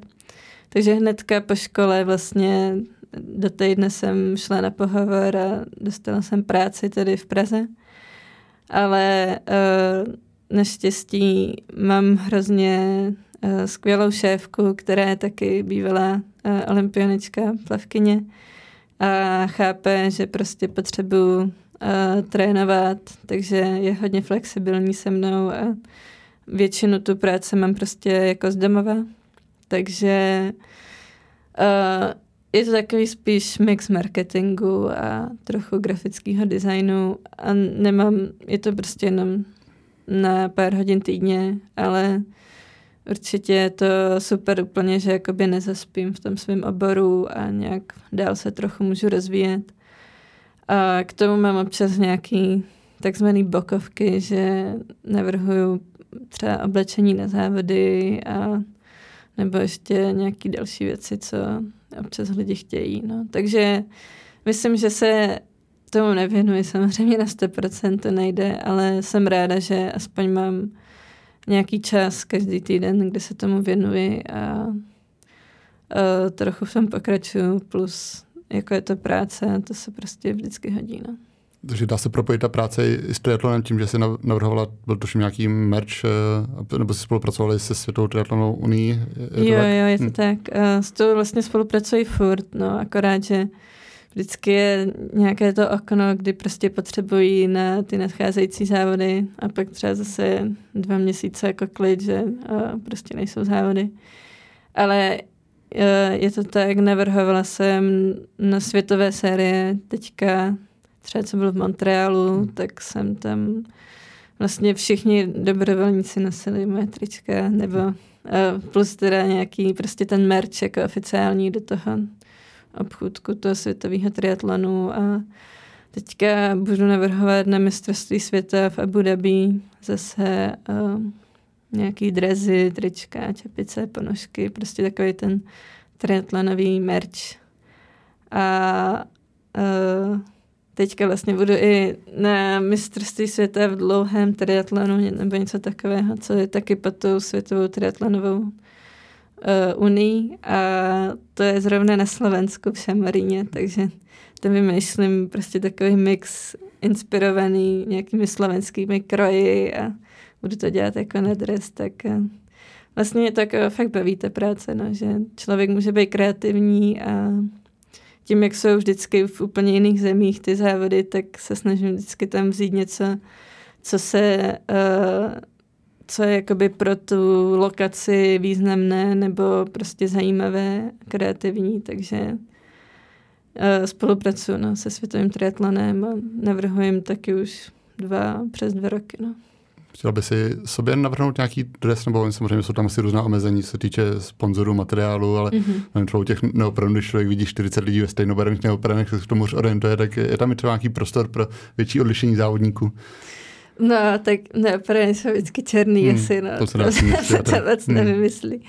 Takže hnedka po škole vlastně do týdne jsem šla na pohovor a dostala jsem práci tady v Praze. Ale naštěstí mám hrozně skvělou šéfku, která je taky bývalá olympionička, plavkyně. A chápe, že prostě potřebuju trénovat, takže je hodně flexibilní se mnou a většinu tu práce mám prostě jako z domova. Takže je to takový spíš mix marketingu a trochu grafického designu a nemám, je to prostě jenom na pár hodin týdně, ale určitě je to super úplně, že jakoby nezaspím v tom svém oboru a nějak dál se trochu můžu rozvíjet. A k tomu mám občas nějaký takzvaný bokovky, že navrhuju třeba oblečení na závody a nebo ještě nějaký další věci, co občas lidi chtějí. No. Takže myslím, že se tomu nevěnuji samozřejmě na 100%, to nejde, ale jsem ráda, že aspoň mám nějaký čas každý týden, kde se tomu věnuji a trochu v tom pokračuju, plus jako je to práce, to se prostě vždycky hodí. No. Takže dá se propojit ta práce i s triatlonem tím, že jsi navrhovala, byl tuším nějaký merch, nebo jsi spolupracovali se Světovou triatlonovou unii? Jo, je to tak. S tou vlastně spolupracuji furt, no, akorát, že vždycky je nějaké to okno, kdy prostě potřebují na ty nadcházející závody a pak třeba zase 2 měsíce jako klid, že prostě nejsou závody. Ale je to tak, navrhovala jsem na světové série teďka, třeba co byl v Montrealu, tak jsem tam vlastně všichni dobrovolníci nosili moje trička, nebo plus teda nějaký prostě ten merch jako oficiální do toho obchůdku toho světového triatlonu a teďka budu navrhovat na mistrovství světa v Abu Dhabi zase nějaký drezy, trička, čepice, ponožky, prostě takový ten triatlonový merch. A teďka vlastně budu i na mistrovství světa v dlouhém triatlonu nebo něco takového, co je taky pod tou světovou triatlonovou unii. A to je zrovna na Slovensku v Šamoríně, takže tam vymýšlím prostě takový mix inspirovaný nějakými slovenskými kroji a budu to dělat jako na dres, tak vlastně mě to jako fakt baví ta práce, no, že člověk může být kreativní a tím, jak jsou vždycky v úplně jiných zemích ty závody, tak se snažím vždycky tam vzít něco, co je jakoby pro tu lokaci významné nebo prostě zajímavé, kreativní, takže spolupracuju no, se světovým triatlonem a navrhujem taky už přes dva roky. No. Chtěla by si sobě navrhnout nějaký dres, nebo samozřejmě jsou tam asi různá omezení, co se týče sponzorů, materiálu, ale u těch neopravdu, když člověk vidí 40 lidí ve stejnobarevných neopravných, tak se k tomu už orientuje, tak je tam i třeba nějaký prostor pro větší odlišení závodníků? No, tak neopravdu jsou vždycky černý, asi, no. To se dá si myslit. To vůbec nevymyslí.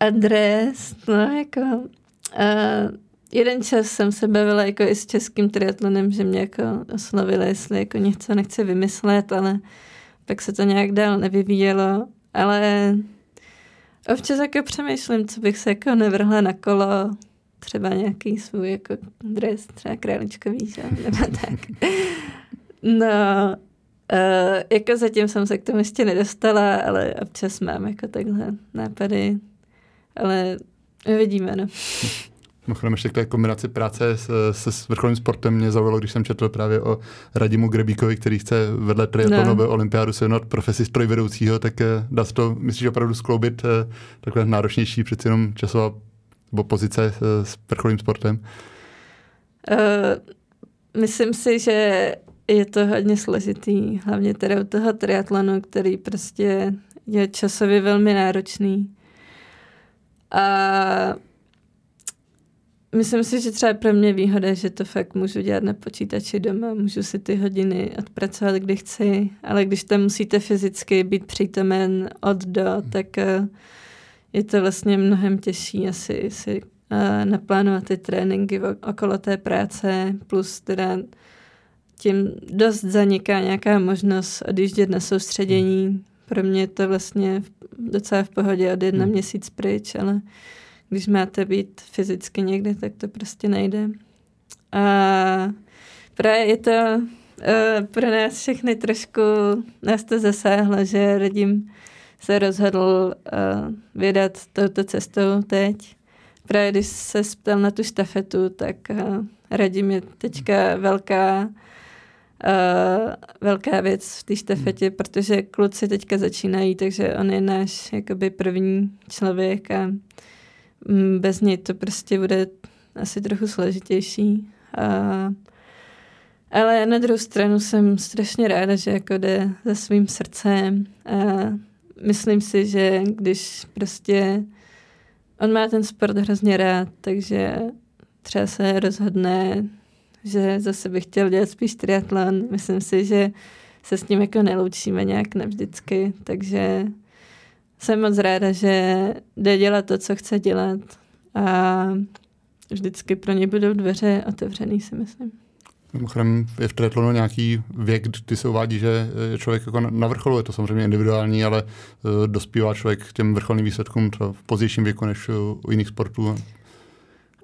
A dres, no, jako... Jeden čas jsem se bavila jako i s českým triatlonem, že mě jako oslovila, jestli jako něco nechci vymyslet, ale pak se to nějak dál nevyvíjelo. Ale občas jako přemýšlím, co bych se jako nevrhla na kolo, třeba nějaký svůj jako dres, třeba králičkový, že? Nebo tak. No, jako zatím jsem se k tomu ještě nedostala, ale občas mám jako takhle nápady, ale uvidíme, no. Mimochodem ještě k té kombinaci práce s vrcholným sportem mě zaujalo, když jsem četl právě o Radimu Grebíkovi, který chce vedle triatlonové olympiádu se věnovat profesi strojvedoucího, tak dá se to, myslíš, opravdu skloubit takhle náročnější přeci jenom časová pozice s vrcholným sportem? Myslím si, že je to hodně složitý, hlavně teda u toho triatlonu, který prostě je časově velmi náročný. A myslím si, že třeba pro mě výhoda je, že to fakt můžu dělat na počítači doma, můžu si ty hodiny odpracovat, kdy chci, ale když tam musíte fyzicky být přítomen tak je to vlastně mnohem těžší asi si naplánovat ty tréninky okolo té práce, plus teda tím dost zaniká nějaká možnost odjíždět na soustředění. Pro mě je to vlastně docela v pohodě odjet na měsíc pryč, ale když máte být fyzicky někde, tak to prostě nejde. A právě je to pro nás všechny trošku, nás to zasáhlo, že Radim se rozhodl vydat touto cestou teď. Právě když se ptal na tu štafetu, tak Radim je teďka velká věc v té štafetě, protože kluci teďka začínají, takže on je náš jakoby první člověk a bez něj to prostě bude asi trochu složitější. Ale na druhou stranu jsem strašně ráda, že jako jde za svým srdcem. A myslím si, že když prostě on má ten sport hrozně rád, takže třeba se rozhodne, že zase bych chtěl dělat spíš triatlon. Myslím si, že se s ním jako neloučíme nějak navždycky, takže jsem moc ráda, že jde dělat to, co chce dělat a vždycky pro ně budou dveře otevřený, si myslím. Mimochodem, je v triatlonu nějaký věk, kdy se uvádí, že je člověk jako na vrcholu, je to samozřejmě individuální, ale dospívá člověk k těm vrcholným výsledkům v pozdějším věku než u jiných sportů?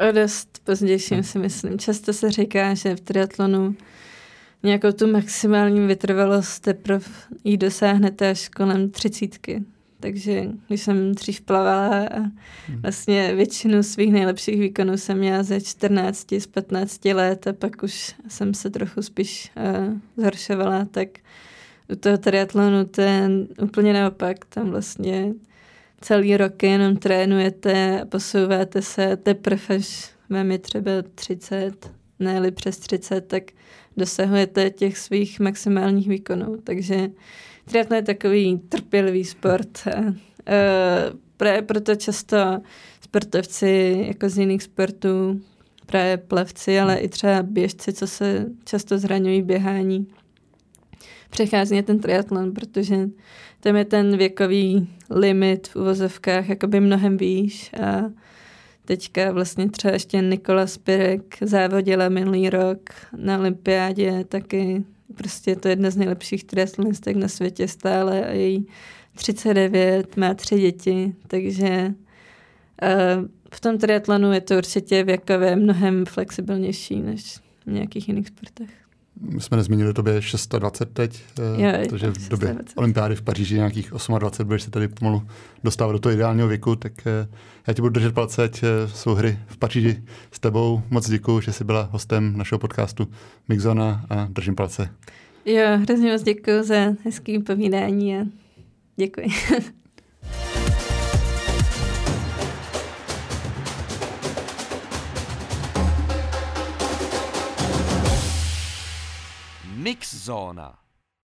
O dost pozdějším si myslím. Často se říká, že v triatlonu nějakou tu maximální vytrvalost teprve jí dosáhnete až kolem 30. Takže když jsem dřív plavala a vlastně většinu svých nejlepších výkonů jsem měla ze 14, z 15 let a pak už jsem se trochu spíš zhoršovala, tak u toho triatlonu ten úplně naopak, tam vlastně celý roky jenom trénujete a posouváte se, teprve až vám je třeba 30, ne-li přes 30, tak dosahujete těch svých maximálních výkonů, takže triatlon je takový trpělivý sport. Právě proto často sportovci jako z jiných sportů, právě plavci, ale i třeba běžci, co se často zraňují běhání, přechází ten triatlon, protože tam je ten věkový limit v uvozovkách jakoby mnohem výš a Teďka vlastně třeba ještě Nikola Spirek závodila minulý rok na olympiádě, taky prostě je to jedna z nejlepších triatlonistek na světě stále a její 39, má 3 děti, takže v tom triatlonu je to určitě věkově mnohem flexibilnější než v nějakých jiných sportech. My jsme nezmínili, to je 26 teď, takže v době olympiády v Paříži nějakých 28, budeš se tady pomalu dostávat do toho ideálního věku, tak já ti budu držet palce, ať jsou hry v Paříži s tebou. Moc děkuju, že jsi byla hostem našeho podcastu Mixzona a držím palce. Jo, hrozně moc děkuju za hezký povídání a děkuji. Mixzona.